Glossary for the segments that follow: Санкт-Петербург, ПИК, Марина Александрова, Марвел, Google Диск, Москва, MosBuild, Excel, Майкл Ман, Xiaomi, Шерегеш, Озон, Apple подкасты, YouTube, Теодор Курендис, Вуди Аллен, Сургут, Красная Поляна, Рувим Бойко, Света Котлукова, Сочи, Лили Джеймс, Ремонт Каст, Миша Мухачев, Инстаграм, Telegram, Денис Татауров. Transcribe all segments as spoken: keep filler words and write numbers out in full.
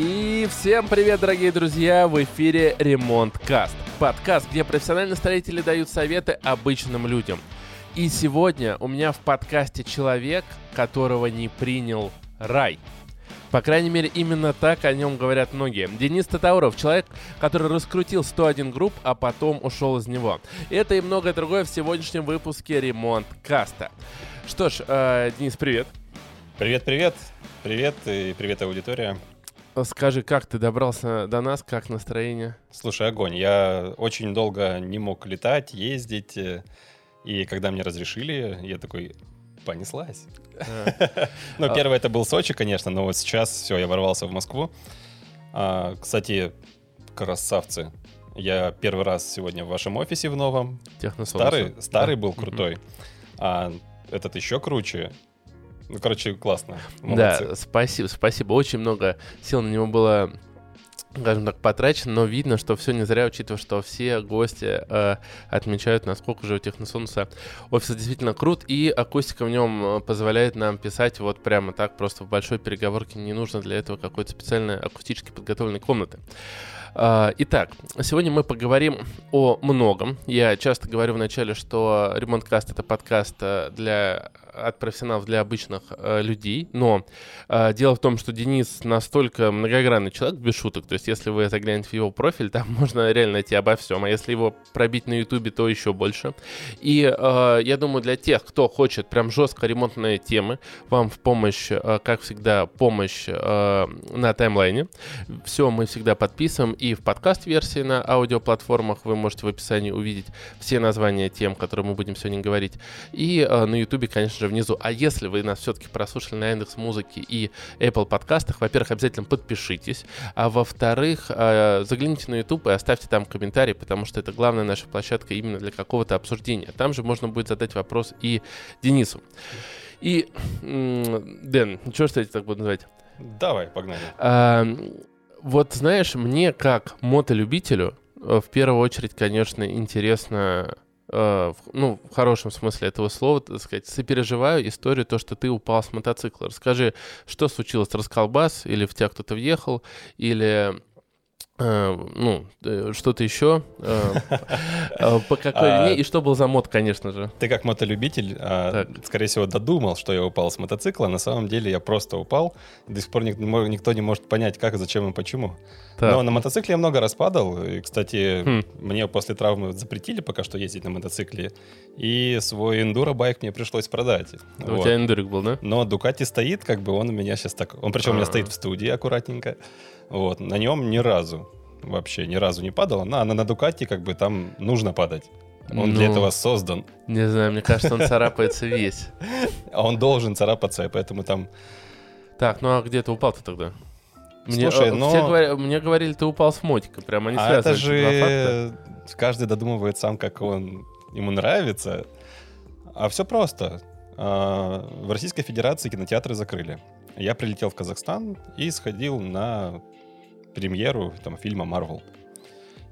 И всем привет, дорогие друзья! В эфире Ремонт Каст. Подкаст, где профессиональные строители дают советы обычным людям. И сегодня у меня в подкасте человек, которого не принял рай. По крайней мере, именно так о нем говорят многие. Денис Татауров, человек, который раскрутил сто один групп, а потом ушел из него. Это и многое другое в сегодняшнем выпуске Ремонт Каста. Что ж, э, Денис, привет. Привет-привет. Привет и привет, аудитория. Скажи, как ты добрался до нас, как настроение? Слушай, огонь. Я очень долго не мог летать, ездить. И когда мне разрешили, я такой... понеслась. А. Ну, первое это был Сочи, конечно, но вот сейчас все, я ворвался в Москву. А, кстати, красавцы. Я первый раз сегодня в вашем офисе в новом. Техносонус. Старый, старый да. был крутой. Mm-hmm. А этот еще круче. Ну, короче, классно. Молодцы. Да, спасибо, спасибо. Очень много сил на него было, скажем так, потрачено, но видно, что все не зря, учитывая, что все гости э, отмечают, насколько же у Техносонуса офис действительно крут, и акустика в нем позволяет нам писать вот прямо так, просто в большой переговорке, не нужно для этого какой-то специальной акустически подготовленной комнаты. Э, итак, сегодня мы поговорим о многом. Я часто говорю вначале, что Ремонткаст — это подкаст для... от профессионалов для обычных э, людей, но э, дело в том, что Денис настолько многогранный человек, без шуток, то есть если вы заглянете в его профиль, там можно реально найти обо всем, а если его пробить на Ютубе, то еще больше. И э, я думаю, для тех, кто хочет прям жестко ремонтные темы, вам в помощь, э, как всегда, помощь э, на таймлайне. Все мы всегда подписываем, и в подкаст-версии на аудиоплатформах вы можете в описании увидеть все названия тем, которые мы будем сегодня говорить, и э, на Ютубе, конечно же, внизу. А если вы нас все-таки прослушали на Яндекс Музыке и Apple подкастах, во-первых, обязательно подпишитесь, а во-вторых, загляните на YouTube и оставьте там комментарий, потому что это главная наша площадка именно для какого-то обсуждения. Там же можно будет задать вопрос и Денису. И, Дэн, ничего, что я тебя так буду называть? Давай, погнали. А, вот знаешь, мне как мотолюбителю в первую очередь, конечно, интересно... В, ну, в хорошем смысле этого слова, так сказать, сопереживаю историю, то, что ты упал с мотоцикла. Расскажи, что случилось, расколбас, или в тебя кто-то въехал, или, э, ну, э, что-то еще, э, э, по какой вине, и что был за мод, конечно же. Ты как мотолюбитель, э, скорее всего, додумал, что я упал с мотоцикла, на самом деле я просто упал, до сих пор никто не может понять, как, зачем и почему. Так. Но на мотоцикле я много раз падал. И, кстати, хм. мне после травмы запретили пока что ездить на мотоцикле. И свой эндуро-байк мне пришлось продать. Да, вот. У тебя эндурик был, да? Но Ducati стоит, как бы он у меня сейчас так... Он причем А-а-а. у меня стоит в студии аккуратненько. Вот. На нем ни разу, вообще ни разу не падал. Она, она на Ducati, как бы там нужно падать. Он ну, для этого создан. Не знаю, мне кажется, он царапается весь. А он должен царапаться, поэтому там... Так, ну а где ты упал-то тогда? Мне, Слушай, но... говорили, мне говорили, ты упал с мотика, прям они а связывают это же факта. Каждый додумывает сам, как он ему нравится. А все просто. В Российской Федерации кинотеатры закрыли. Я прилетел в Казахстан и сходил на премьеру там, фильма «Марвел».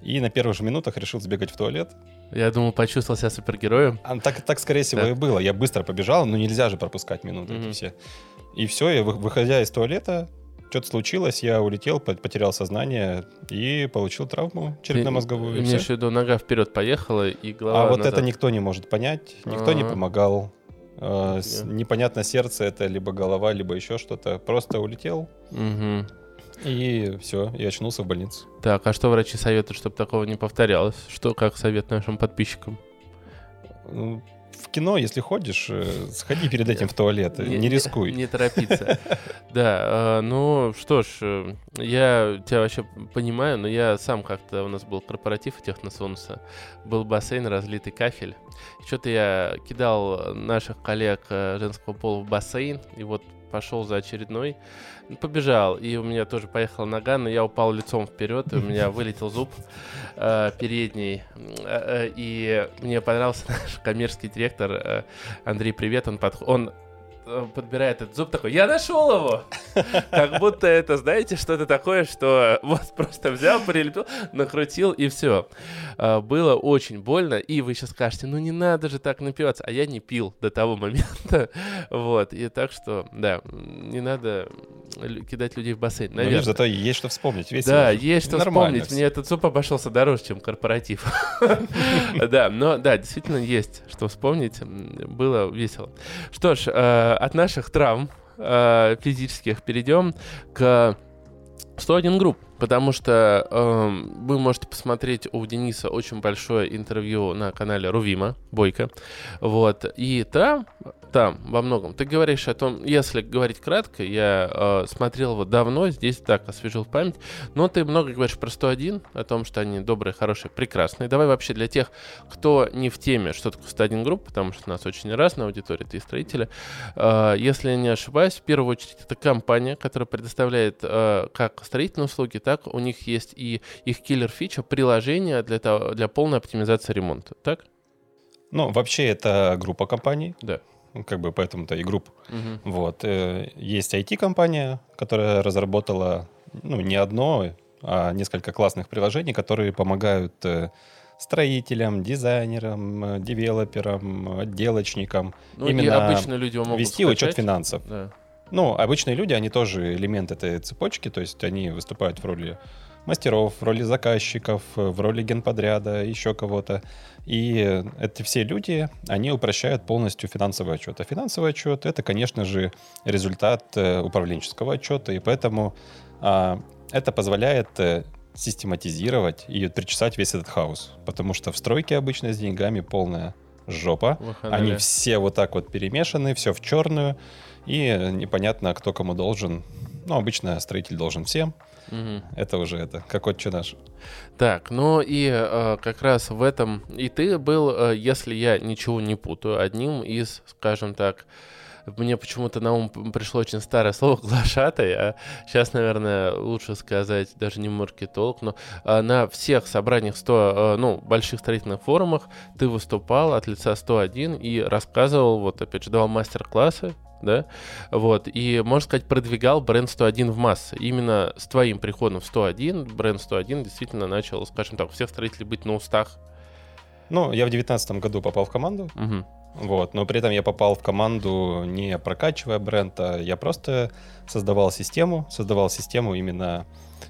И на первых же минутах решил сбегать в туалет. Я думал, почувствовал себя супергероем. А, так, так, скорее всего, да. и было. Я быстро побежал, но нельзя же пропускать минуты mm-hmm. эти все. И все, я, выходя из туалета... Что-то случилось, я улетел, потерял сознание и получил травму черепно-мозговую. У меня еще нога вперед поехала и голова А вот назад. Это никто не может понять, никто А-а-а. не помогал. А, с, непонятно, сердце это либо голова, либо еще что-то. Просто улетел угу. и все, и очнулся в больнице. Так, а что врачи советуют, чтобы такого не повторялось? Что, как совет нашим подписчикам? Ну... В кино, если ходишь, сходи перед этим в туалет, не, не рискуй. Не, не торопиться. Да, ну что ж, я тебя вообще понимаю, но я сам как-то... У нас был корпоратив у Техносонуса, был бассейн, разлитый кафель. Что-то я кидал наших коллег женского пола в бассейн, и вот пошел за очередной, побежал, и у меня тоже поехала нога, но я упал лицом вперед, и у меня вылетел зуб э, передний, э, э, и мне понравился наш коммерческий директор, э, Андрей, привет, он, под, он э, подбирает этот зуб такой, я нашел его! Как будто это, знаете, что-то такое, что вот просто взял, прилепил, накрутил, и все. Э, было очень больно, и вы сейчас скажете, ну не надо же так напиваться, а я не пил до того момента, вот, и так что, да, не надо кидать людей в бассейн, наверное. Ну, зато есть что вспомнить. Весело. Да, есть что нормально вспомнить. Все. Мне этот суп обошелся дороже, чем корпоратив. Да, но да, действительно есть что вспомнить. Было весело. Что ж, от наших травм физических перейдем к сто один групп. Потому что э, вы можете посмотреть у Дениса очень большое интервью на канале Рувима Бойко. Вот. И там, там во многом ты говоришь о том, если говорить кратко, я э, смотрел его давно, здесь так освежил память, но ты много говоришь про сто один, о том, что они добрые, хорошие, прекрасные. Давай вообще для тех, кто не в теме, что такое сто один групп, потому что у нас очень разная аудитория, ты и строители. Э, если я не ошибаюсь, в первую очередь это компания, которая предоставляет э, как строительные услуги, так, у них есть и их киллер-фича, приложение для, того, для полной оптимизации ремонта, так? Ну, вообще это группа компаний. Да. Как бы поэтому-то и групп. Угу. Вот. Есть ай ти-компания, которая разработала, ну, не одно, а несколько классных приложений, которые помогают строителям, дизайнерам, девелоперам, отделочникам. Ну, именно обычные люди могут вести скачать учет финансов. Да. Ну, обычные люди, они тоже элемент этой цепочки, то есть они выступают в роли мастеров, в роли заказчиков, в роли генподряда, еще кого-то. И эти все люди, они упрощают полностью финансовый отчет. А финансовый отчет — это, конечно же, результат управленческого отчета, и поэтому а, это позволяет систематизировать и причесать весь этот хаос. Потому что в стройке обычно с деньгами полная жопа. Они все вот так вот перемешаны, все в черную. И непонятно, кто кому должен. Ну, обычно строитель должен всем. Угу. Это уже это, как отче наш. Так, ну и э, как раз в этом и ты был, э, если я ничего не путаю, одним из, скажем так, мне почему-то на ум пришло очень старое слово «глашатай», а сейчас, наверное, лучше сказать даже не маркетолог, но на всех собраниях сто, ну, больших строительных форумах ты выступал от лица сто один и рассказывал, вот опять же, давал мастер-классы, да, вот, и, можно сказать, продвигал бренд сто один в массы. Именно с твоим приходом в сто один бренд сто один действительно начал, скажем так, у всех строителей быть на устах. Ну, я в девятнадцатом году попал в команду. Угу. Вот, но при этом я попал в команду, не прокачивая бренд, а я просто создавал систему, создавал систему именно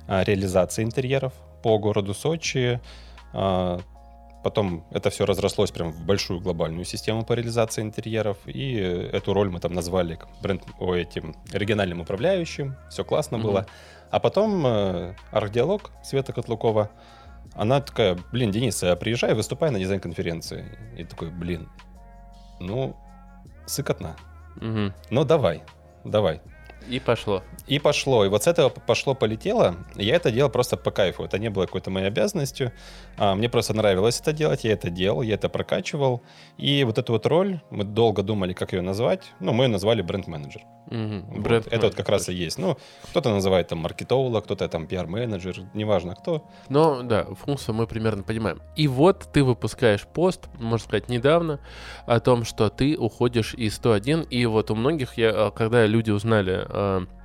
реализации интерьеров по городу Сочи. Потом это все разрослось прям в большую глобальную систему по реализации интерьеров, и эту роль мы там назвали бренд, о, этим региональным управляющим, все классно mm-hmm. было. А потом архдиалог Света Котлукова, она такая: блин, Денис, приезжай, выступай на дизайн-конференции. И такой: блин, ну, сыкотно. Угу. Ну, давай, давай. И пошло. И пошло. И вот с этого пошло-полетело. Я это делал просто по кайфу. Это не было какой-то моей обязанностью. А, мне просто нравилось это делать. Я это делал, я это прокачивал. И вот эту вот роль, мы долго думали, как ее назвать. Ну, мы ее назвали бренд-менеджер. Угу. Вот. Бренд-менеджер. Это вот как раз и есть. Ну, кто-то называет там маркетолог, кто-то там пиар-менеджер, неважно кто. Но, да, функцию мы примерно понимаем. И вот ты выпускаешь пост, можно сказать, недавно, о том, что ты уходишь из сто один. И вот у многих, я, когда люди узнали...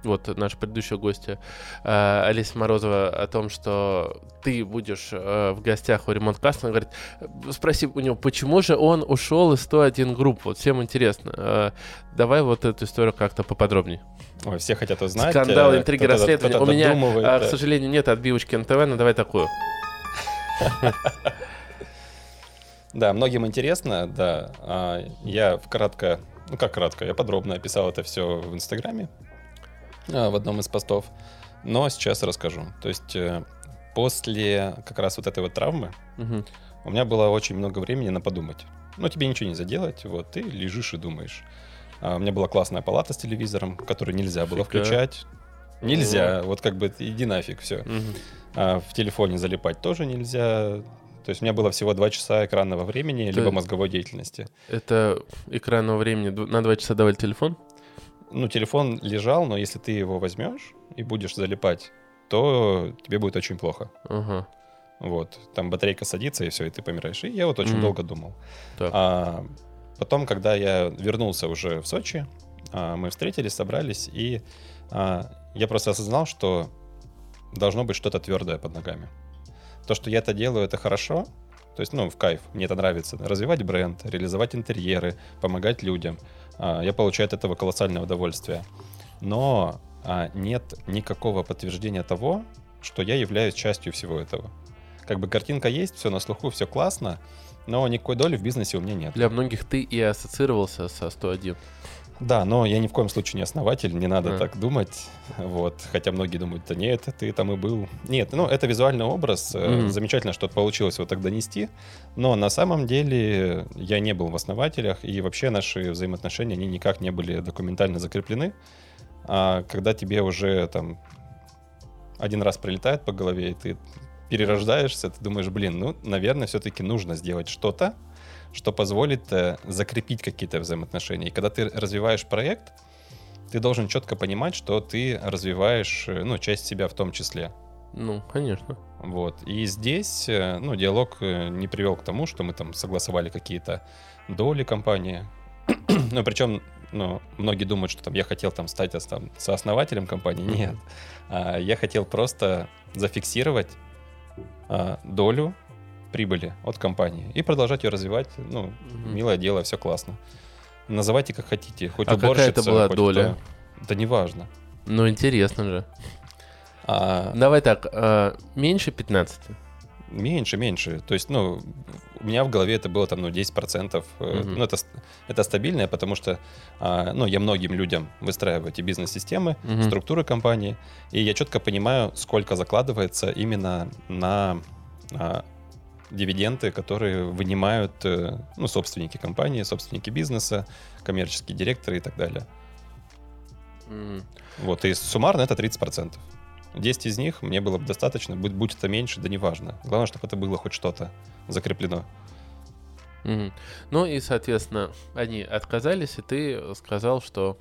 Вот наша предыдущая гостья Олеся Морозова о том, что ты будешь в гостях у Ремонт Каста, она говорит, спроси у него, почему же он ушел из сто один групп, вот всем интересно. Давай вот эту историю как-то поподробнее. Ой, все хотят узнать. Скандалы, интриги, кто-то, расследования. Кто-то у меня, да. К сожалению, нет отбивочки эн тэ вэ, но давай такую. Да, многим интересно, да. Я вкратко, ну как кратко, я подробно описал это все в Инстаграме, в одном из постов. Но сейчас расскажу. То есть после как раз вот этой вот травмы угу. у меня было очень много времени на подумать. Ну, тебе ничего не заделать, вот, ты лежишь и думаешь. А у меня была классная палата с телевизором, которую нельзя было Фига. включать. Нельзя, угу. вот как бы иди нафиг, все. Угу. А в телефоне залипать тоже нельзя. То есть у меня было всего два часа экранного времени, это... либо мозговой деятельности. Это экранного времени на два часа давали телефон? Ну, телефон лежал, но если ты его возьмешь и будешь залипать, то тебе будет очень плохо. Ага. Вот. Там батарейка садится, и все, и ты помираешь. И я вот очень mm. долго думал. А, потом, когда я вернулся уже в Сочи, а, мы встретились, собрались, и а, я просто осознал, что должно быть что-то твердое под ногами. То, что я это делаю, это хорошо. То есть, ну, в кайф. Мне это нравится. Развивать бренд, реализовать интерьеры, помогать людям. Я получаю от этого колоссальное удовольствие. Но нет никакого подтверждения того, что я являюсь частью всего этого. Как бы картинка есть, все на слуху, все классно, но никакой доли в бизнесе у меня нет. Для многих ты и ассоциировался со сто один. Да, но я ни в коем случае не основатель, не надо а. так думать. Вот. Хотя многие думают, да нет, ты там и был. Нет, ну это визуальный образ. Mm-hmm. Замечательно, что получилось вот так донести. Но на самом деле я не был в основателях, и вообще наши взаимоотношения, они никак не были документально закреплены. А когда тебе уже там один раз прилетает по голове, и ты перерождаешься, ты думаешь, блин, ну, наверное, все-таки нужно сделать что-то, что позволит закрепить какие-то взаимоотношения. И когда ты развиваешь проект, ты должен четко понимать, что ты развиваешь, ну, часть себя в том числе. Ну, конечно. Вот. И здесь, ну, диалог не привел к тому, что мы там согласовали какие-то доли компании. Ну, причем, ну, многие думают, что там я хотел там стать там, сооснователем компании. Нет. Я хотел просто зафиксировать долю прибыли от компании и продолжать ее развивать. Ну, угу. Милое дело, все классно. Называйте как хотите, хоть а уборщица. А какая это была доля? Кто... Да неважно. Ну, интересно же. А... Давай так, а, меньше пятнадцати? Меньше, меньше. То есть, ну, у меня в голове это было там, ну, десять процентов. Угу. Ну, это, это стабильное, потому что, а, ну, я многим людям выстраиваю эти бизнес-системы, угу. структуры компании, и я четко понимаю, сколько закладывается именно на... А, дивиденды, которые вынимают, ну, собственники компании, собственники бизнеса, коммерческие директоры и так далее. Mm. Вот, и суммарно это тридцать процентов. десять из них мне было бы достаточно, будь, будь это меньше, да неважно. Главное, чтобы это было хоть что-то закреплено. Mm. Ну и, соответственно, они отказались, и ты сказал, что...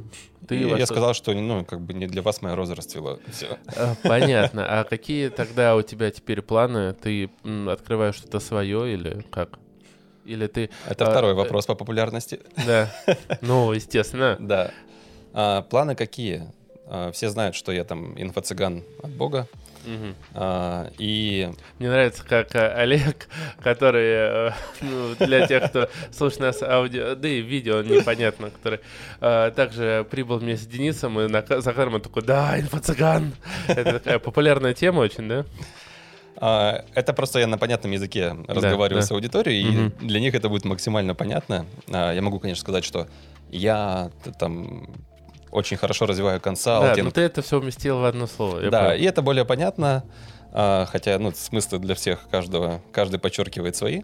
ты и вас... Я сказал, что, ну, как бы не для вас моя роза расцвела. Все. Понятно. А какие тогда у тебя теперь планы? Ты открываешь что-то свое или как? Или ты... Это а... второй вопрос по популярности. Да. Ну, естественно. Да. А, планы какие? А, все знают, что я там инфо-цыган от Бога. Угу. А, и... Мне нравится, как Олег, который, ну, для тех, кто слушает нас аудио, да и видео непонятно, который а, также прибыл вместе с Денисом, и на, за кадром такой, да, инфо-цыган. Это такая популярная тема очень, да? А, это просто я на понятном языке разговариваю да, да. с аудиторией, и угу. для них это будет максимально понятно. А, я могу, конечно, сказать, что я там... очень хорошо развиваю консалтинг. Да, но ты это все уместил в одно слово. Да, понял. И это более понятно, хотя, ну, смыслы для всех каждого, каждый подчеркивает свои.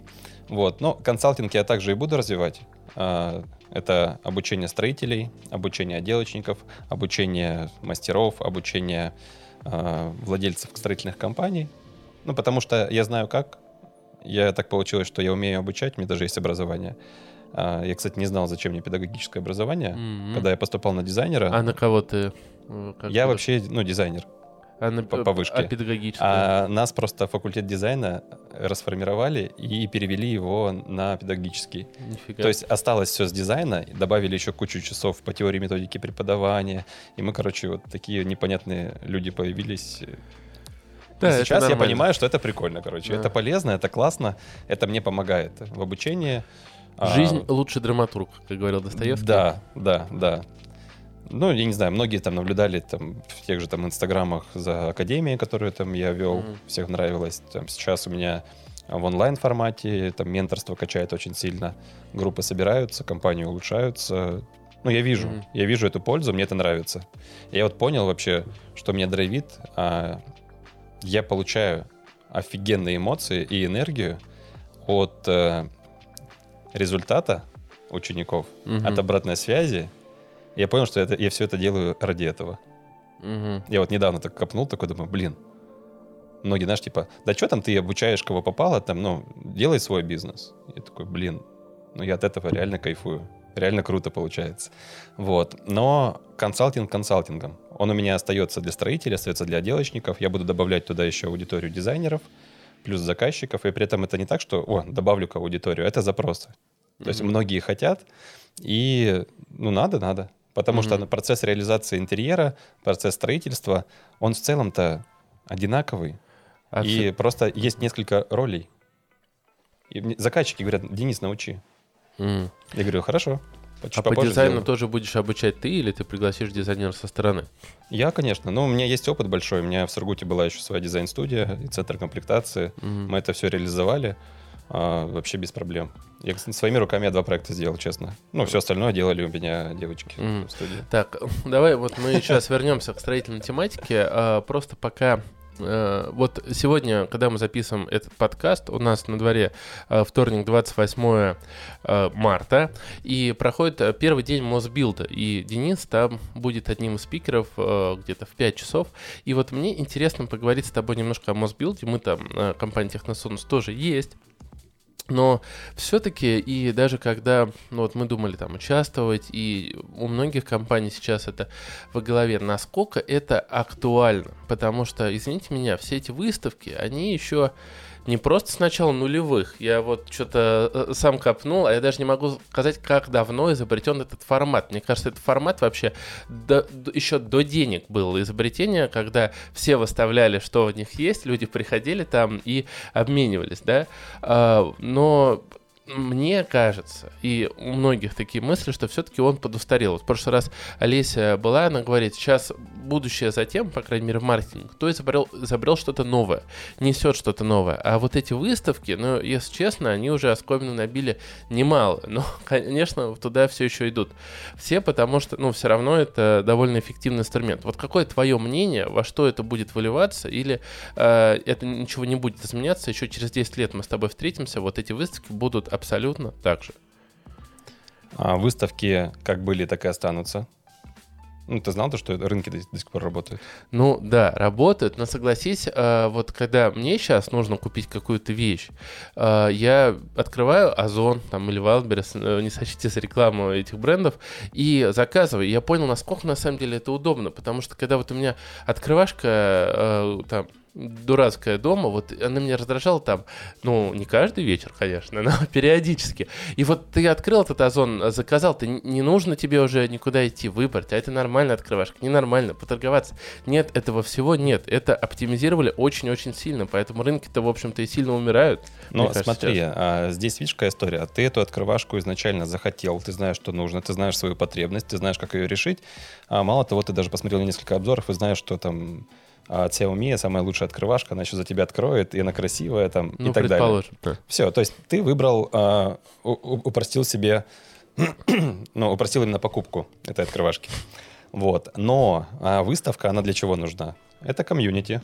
Вот, но консалтинг я также и буду развивать. Это обучение строителей, обучение отделочников, обучение мастеров, обучение владельцев строительных компаний. Ну, потому что я знаю как. Я так получилось, что я умею обучать, мне даже есть образование. Я, кстати, не знал, зачем мне педагогическое образование, mm-hmm. когда я поступал на дизайнера. А на кого ты? Как я ты... вообще, ну, дизайнер а на... по вышке. А педагогическое? А нас просто факультет дизайна расформировали и перевели его на педагогический. Нифига. То есть осталось все с дизайна, добавили еще кучу часов по теории методики преподавания, и мы, короче, вот такие непонятные люди появились... Да, сейчас я понимаю, что это прикольно, короче. Да. Это полезно, это классно, это мне помогает в обучении. Жизнь а... лучше драматург, как говорил Достоевский. Да, да, да. Ну, я не знаю, многие там наблюдали там, в тех же там инстаграмах за академией, которую там я вел, mm-hmm. всех нравилось. Там, сейчас у меня в онлайн-формате там менторство качает очень сильно. Группы собираются, компании улучшаются. Ну, я вижу, mm-hmm. я вижу эту пользу, мне это нравится. Я вот понял вообще, что меня драйвит. А... Я получаю офигенные эмоции и энергию от э, результата учеников, угу. от обратной связи. Я понял, что это, я все это делаю ради этого. Угу. Я вот недавно так копнул, такой думаю, блин, многие, знаешь, типа, да что там ты обучаешь, кого попало, там, ну, делай свой бизнес. Я такой, блин, ну я от этого реально кайфую. Реально круто получается. Вот. Но консалтинг консалтингом. Он у меня остается для строителей, остается для отделочников. Я буду добавлять туда еще аудиторию дизайнеров, плюс заказчиков. И при этом это не так, что «О, добавлю-ка аудиторию». Это запросы. Mm-hmm. То есть многие хотят, и ну надо, надо. Потому mm-hmm. что процесс реализации интерьера, процесс строительства, он в целом-то одинаковый. А и все... просто есть несколько ролей. И заказчики говорят «Денис, научи». Mm. Я говорю, хорошо. Чуть а по дизайну делаю. Тоже будешь обучать ты или ты пригласишь дизайнера со стороны? Я, конечно. Но у меня есть опыт большой. У меня в Сургуте была еще своя дизайн-студия и центр комплектации. Угу. Мы это все реализовали а, вообще без проблем. Я, кстати, своими руками я два проекта сделал, честно. Ну, все остальное делали у меня девочки угу. в студии. Так, давай вот мы сейчас вернемся к строительной тематике. Просто пока... Вот сегодня, когда мы записываем этот подкаст, у нас на дворе вторник, двадцать восьмое марта, и проходит первый день MosBuild, и Денис там будет одним из спикеров где-то в пять часов. И вот мне интересно поговорить с тобой немножко о MosBuild, мы там, компания Техносонус, тоже есть. Но все-таки, и даже когда ну вот мы думали там участвовать, и у многих компаний сейчас это во голове, насколько это актуально. Потому что, извините меня, все эти выставки, они еще не просто с начала нулевых. Я вот что-то сам копнул, а я даже не могу сказать, как давно изобретен этот формат. Мне кажется, этот формат вообще до, до, еще до денег было изобретение, когда все выставляли, что у них есть, люди приходили там и обменивались, да. А, но... Мне кажется, и у многих такие мысли, что все-таки он подустарел. В прошлый раз Олеся была, она говорит, сейчас будущее за тем, по крайней мере в маркетинге, кто изобрел, изобрел что-то новое, несет что-то новое. А вот эти выставки, ну, если честно, они уже оскомину набили немало. Но, конечно, туда все еще идут все, потому что, ну, все равно это довольно эффективный инструмент. Вот какое твое мнение, во что это будет выливаться, или э, это ничего не будет изменяться, еще через десять лет мы с тобой встретимся, вот эти выставки будут абсолютно так же. А выставки как были, так и останутся. Ну, ты знал, что рынки до, до сих пор работают? Ну, да, работают, но согласись, вот когда мне сейчас нужно купить какую-то вещь, я открываю Озон там, или Вайлдберриз, не сочтите за рекламу этих брендов, и заказываю. Я понял, насколько на самом деле это удобно, потому что когда вот у меня открывашка там дурацкая дома, вот она меня раздражала там, ну, не каждый вечер, конечно, но периодически. И вот ты открыл этот Озон, заказал, ты не нужно тебе уже никуда идти выбрать, а это нормально открывашь, ненормально, поторговаться. Нет, этого всего нет. Это оптимизировали очень-очень сильно, поэтому рынки-то, в общем-то, и сильно умирают. Но кажется, смотри, а здесь видишь какая история. Ты эту открывашку изначально захотел, ты знаешь, что нужно, ты знаешь свою потребность, ты знаешь, как ее решить. А мало того, ты даже посмотрел несколько обзоров и знаешь, что там... А Xiaomi самая лучшая открывашка, она еще за тебя откроет, и она красивая там, ну, и так далее. Да. Все, то есть ты выбрал, а, у, упростил себе, ну, упростил именно покупку этой открывашки. Вот. Но а выставка, она для чего нужна? Это комьюнити,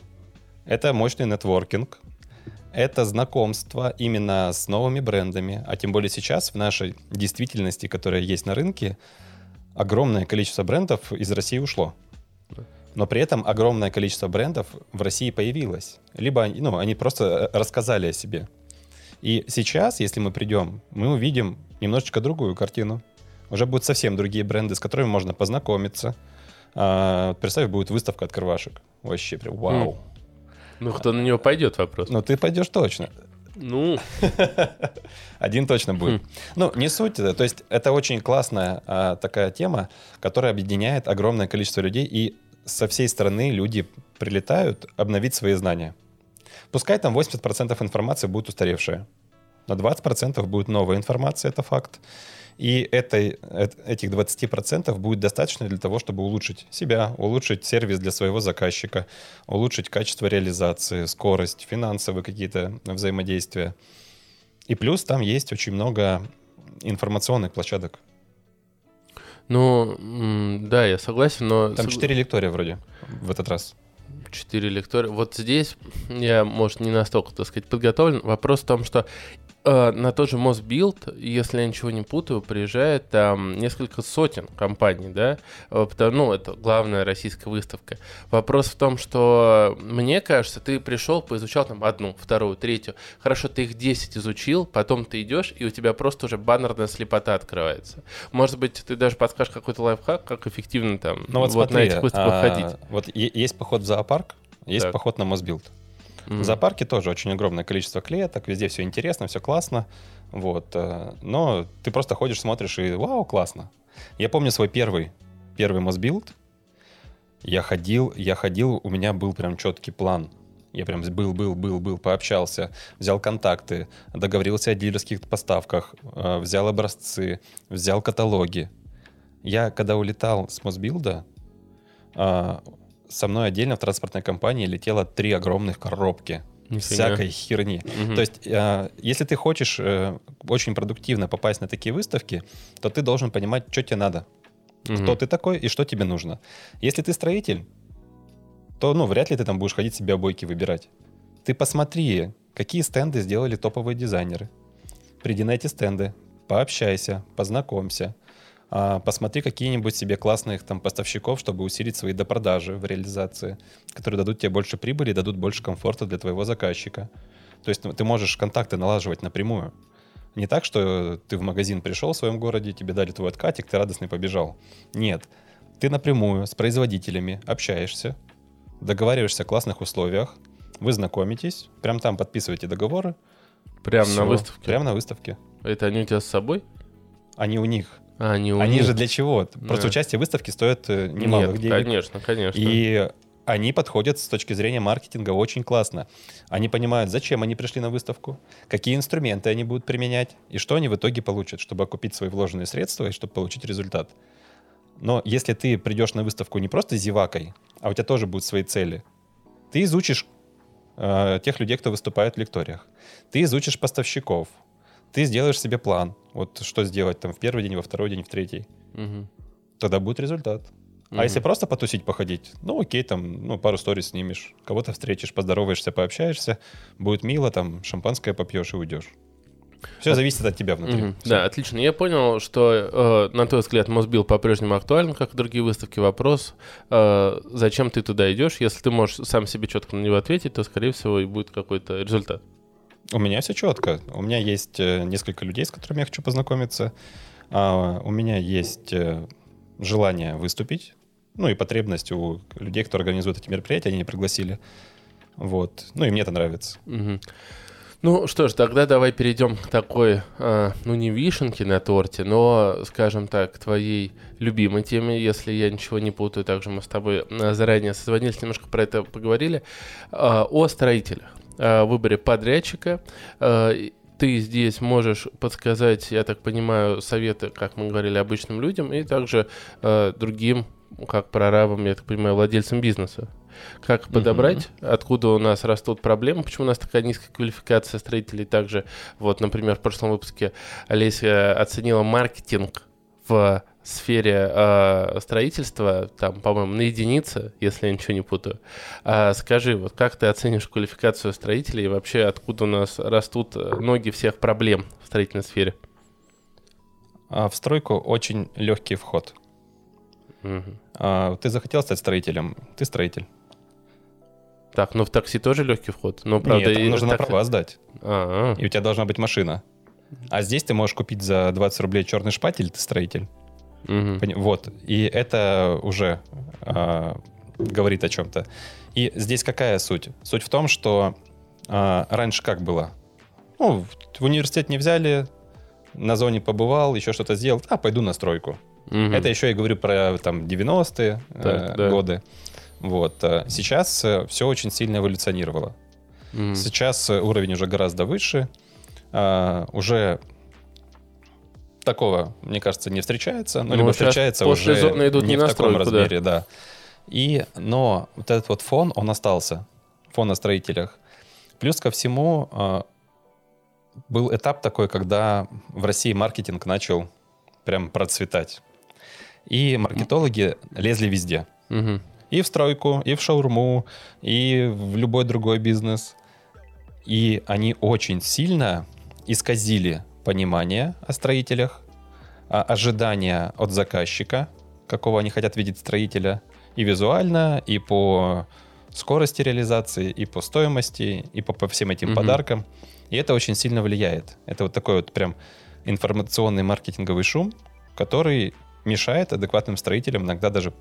это мощный нетворкинг, это знакомство именно с новыми брендами, а тем более сейчас в нашей действительности, которая есть на рынке, огромное количество брендов из России ушло. Но при этом огромное количество брендов в России появилось. Либо они, ну, они просто рассказали о себе. И сейчас, если мы придем, мы увидим немножечко другую картину. Уже будут совсем другие бренды, с которыми можно познакомиться. А, представь, будет выставка открывашек. Вообще прям вау. Ну, кто на нее пойдет, вопрос. Ну, ты пойдешь точно. Ну. Один точно будет. Хм. Ну, не суть. То есть это очень классная а, такая тема, которая объединяет огромное количество людей. И со всей страны люди прилетают обновить свои знания. Пускай там восемьдесят процентов информации будет устаревшая. На двадцать процентов будет новая информация, это факт. И этой, этих двадцати процентов будет достаточно для того, чтобы улучшить себя, улучшить сервис для своего заказчика, улучшить качество реализации, скорость, финансовые какие-то взаимодействия. И плюс там есть очень много информационных площадок. Ну, да, я согласен, но... Там четыре лектория вроде в этот раз. Четыре лектория. Вот здесь я, может, не настолько, так сказать, подготовлен. Вопрос в том, что э, на тот же MosBuild, если я ничего не путаю, приезжает там несколько сотен компаний, да? Ну, это главная российская выставка. Вопрос в том, что, мне кажется, ты пришел, поизучал там одну, вторую, третью. Хорошо, ты их десять изучил, потом ты идешь, и у тебя просто уже баннерная слепота открывается. Может быть, ты даже подскажешь какой-то лайфхак, как эффективно там ну, вот, вот смотри, на этих выставках а, ходить. Вот е- есть поход в зоопарк, есть так. Поход на MosBuild. Mm-hmm. В зоопарке тоже очень огромное количество клеток, везде все интересно, все классно. Вот. Но ты просто ходишь, смотришь и вау, классно. Я помню свой первый, первый MosBuild. Я ходил, я ходил, у меня был прям четкий план. Я прям был-был-был-был, пообщался, взял контакты, договорился о дилерских поставках, взял образцы, взял каталоги. Я, когда улетал с MosBuild, со мной отдельно в транспортной компании летело три огромных коробки всякой херни. Угу. То есть, э, если ты хочешь э, очень продуктивно попасть на такие выставки, то ты должен понимать, что тебе надо, угу. кто ты такой и что тебе нужно. Если ты строитель, то ну, вряд ли ты там будешь ходить себе обойки выбирать. Ты посмотри, какие стенды сделали топовые дизайнеры. Приди на эти стенды, пообщайся, познакомься. Посмотри какие-нибудь себе классных там поставщиков, чтобы усилить свои допродажи в реализации, которые дадут тебе больше прибыли, дадут больше комфорта для твоего заказчика. То есть ты можешь контакты налаживать напрямую. Не так, что ты в магазин пришел в своем городе, тебе дали твой откатик, ты радостный побежал. Нет. Ты напрямую с производителями общаешься, договариваешься о классных условиях, вы знакомитесь, прям там подписываете договоры. Прям на выставке? Прям на выставке. Это они у тебя с собой? Они у них. А, они они же для чего? Просто да. участие в выставке стоит немалых Нет, денег. Конечно, конечно. И они подходят с точки зрения маркетинга очень классно. Они понимают, зачем они пришли на выставку, какие инструменты они будут применять, и что они в итоге получат, чтобы окупить свои вложенные средства и чтобы получить результат. Но если ты придешь на выставку не просто зевакой, а у тебя тоже будут свои цели, ты изучишь э, тех людей, кто выступает в лекториях, ты изучишь поставщиков, ты сделаешь себе план, вот что сделать там в первый день, во второй день, в третий. Угу. Тогда будет результат. Угу. А если просто потусить, походить, ну окей, там ну, пару сториз снимешь, кого-то встретишь, поздороваешься, пообщаешься, будет мило, там шампанское попьешь и уйдешь. Все от... зависит от тебя внутри. Угу. Да, отлично. Я понял, что, э, на твой взгляд, MosBuild по-прежнему актуален, как и другие выставки. Вопрос, э, зачем ты туда идешь? Если ты можешь сам себе четко на него ответить, то, скорее всего, и будет какой-то результат. У меня все четко. У меня есть несколько людей, с которыми я хочу познакомиться. А у меня есть желание выступить. Ну и потребность у людей, кто организует эти мероприятия, они меня пригласили. Вот. Ну и мне это нравится. Угу. Ну что ж, тогда давай перейдем к такой, ну не вишенке на торте, но, скажем так, к твоей любимой теме, если я ничего не путаю. Также мы с тобой заранее созвонились, немножко про это поговорили. О строителях. О выборе подрядчика. Ты здесь можешь подсказать, я так понимаю, советы, как мы говорили, обычным людям и также другим, как прорабам, я так понимаю, владельцам бизнеса. Как подобрать, mm-hmm. откуда у нас растут проблемы, почему у нас такая низкая квалификация строителей. Также, вот, например, в прошлом выпуске Олеся оценила маркетинг в сфере э, строительства, там, по-моему, на единице, если я ничего не путаю. А скажи, вот как ты оценишь квалификацию строителей и вообще откуда у нас растут ноги всех проблем в строительной сфере? А в стройку очень легкий вход. Угу. А, ты захотел стать строителем, ты строитель. Так, ну в такси тоже легкий вход? Но, правда, нет, там нужно такси... права сдать. А-а-а. И у тебя должна быть машина. А здесь ты можешь купить за двадцать рублей черный шпатель, ты строитель. Угу. Вот, и это уже э, говорит о чем-то. И здесь какая суть? Суть в том, что э, раньше как было? Ну, в университет не взяли, на зоне побывал, еще что-то сделал, а пойду на стройку. Угу. Это еще я говорю про там, девяностые так, э, да. годы. Вот. Сейчас все очень сильно эволюционировало. Угу. Сейчас уровень уже гораздо выше, э, уже... Такого, мне кажется, не встречается. Ну, ну либо встречается уже идут не в таком размере, да. И, но вот этот вот фон, он остался. Фон о строителях. Плюс ко всему э, был этап такой, когда в России маркетинг начал прям процветать. И маркетологи лезли везде. Угу. И в стройку, и в шаурму, и в любой другой бизнес. И они очень сильно исказили понимание о строителях, ожидания от заказчика, какого они хотят видеть строителя, и визуально, и по скорости реализации, и по стоимости, и по, по всем этим mm-hmm. подаркам. И это очень сильно влияет. Это вот такой вот прям информационный маркетинговый шум, который мешает адекватным строителям иногда даже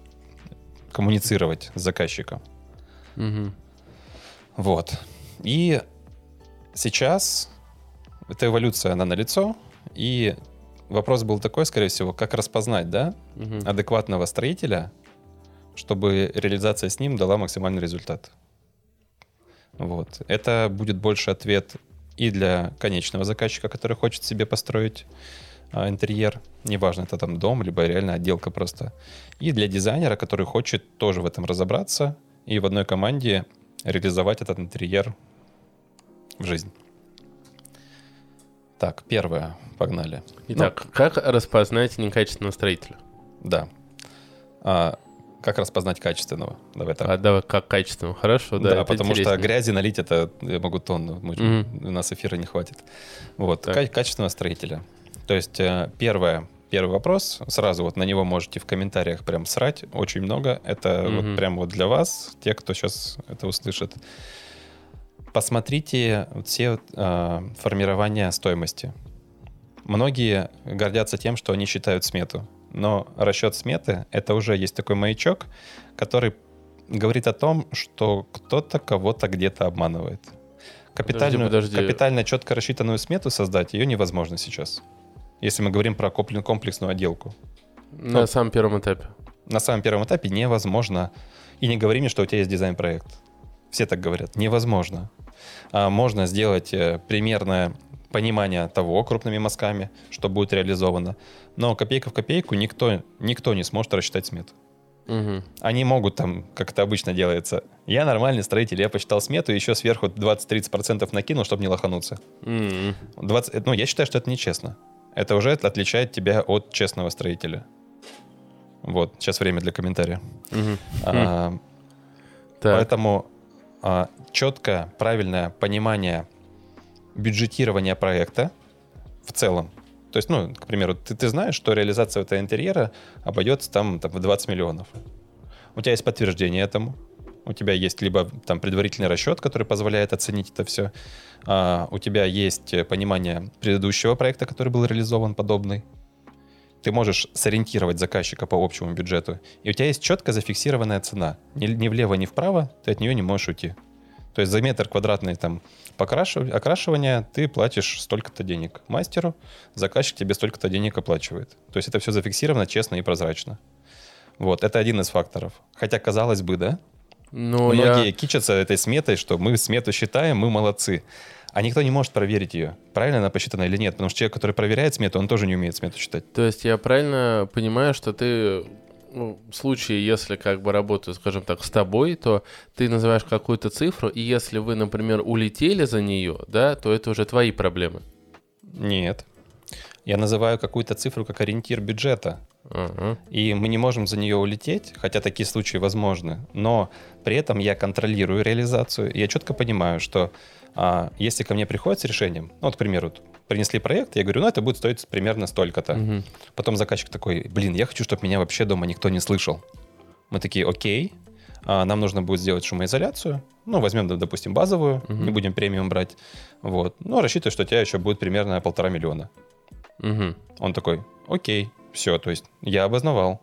коммуницировать с заказчиком. Mm-hmm. Вот. И сейчас... Эта эволюция, она налицо, и вопрос был такой, скорее всего, как распознать, да, угу. адекватного строителя, чтобы реализация с ним дала максимальный результат. Вот. Это будет больше ответ и для конечного заказчика, который хочет себе построить а, интерьер. Неважно, это там дом, либо реально отделка просто. И для дизайнера, который хочет тоже в этом разобраться и в одной команде реализовать этот интерьер в жизнь. Так, первое. Погнали. Итак, ну, как распознать некачественного строителя? Да. А, как распознать качественного? Давай так. А давай как качественного, хорошо, да. Да, потому интереснее. Что грязи налить это я могу тонну, мы, mm-hmm. у нас эфира не хватит. Вот, к- качественного строителя. То есть первое, первый вопрос, сразу вот на него можете в комментариях прям срать, очень много. Это mm-hmm. вот прям вот для вас, те, кто сейчас это услышит. Посмотрите все э, формирования стоимости. Многие гордятся тем, что они считают смету. Но расчет сметы — это уже есть такой маячок, который говорит о том, что кто-то кого-то где-то обманывает. Капитальную, подожди, подожди. Капитально четко рассчитанную смету создать ее невозможно сейчас. Если мы говорим про комплексную отделку. На Но самом первом этапе. На самом первом этапе невозможно. И не говори мне, что у тебя есть дизайн-проект. Все так говорят. Невозможно. А можно сделать примерное понимание того крупными мазками, что будет реализовано. Но копейка в копейку никто, никто не сможет рассчитать смету. Угу. Они могут там, как это обычно делается, я нормальный строитель, я посчитал смету и еще сверху двадцать-тридцать процентов накинул, чтобы не лохануться. Угу. двадцать, ну, я считаю, что это нечестно. Это уже отличает тебя от честного строителя. Вот, сейчас время для комментария. Угу. А, поэтому а, четкое, правильное понимание бюджетирование проекта в целом. То есть, ну, к примеру, ты, ты знаешь, что реализация этого интерьера обойдется там, там в двадцать миллионов. У тебя есть подтверждение этому. У тебя есть либо там предварительный расчет, который позволяет оценить это все. А, у тебя есть понимание предыдущего проекта, который был реализован подобный. Ты можешь сориентировать заказчика по общему бюджету. И у тебя есть четко зафиксированная цена. Ни, ни влево, ни вправо ты от нее не можешь уйти. То есть за метр квадратный там окрашивания ты платишь столько-то денег мастеру, заказчик тебе столько-то денег оплачивает. То есть это все зафиксировано, честно и прозрачно. Вот, это один из факторов. Хотя, казалось бы, да? Но многие я... кичатся этой сметой, что мы смету считаем, мы молодцы. А никто не может проверить ее, правильно она посчитана или нет. Потому что человек, который проверяет смету, он тоже не умеет смету считать. То есть я правильно понимаю, что ты... Ну, в случае, если как бы работаю, скажем так, с тобой, то ты называешь какую-то цифру, и если вы, например, улетели за нее, да, то это уже твои проблемы. Нет. Я называю какую-то цифру как ориентир бюджета. Uh-huh. И мы не можем за нее улететь, хотя такие случаи возможны, но при этом я контролирую реализацию, и я четко понимаю, что а, если ко мне приходят с решением, ну, вот, к примеру, принесли проект, я говорю, ну, это будет стоить примерно столько-то. Uh-huh. Потом заказчик такой, блин, я хочу, чтобы меня вообще дома никто не слышал. Мы такие, окей, а, нам нужно будет сделать шумоизоляцию, ну, возьмем, допустим, базовую, uh-huh. не будем премиум брать, вот, но рассчитываю, что у тебя еще будет примерно полтора миллиона. Угу. Он такой, окей, все, то есть я обосновал.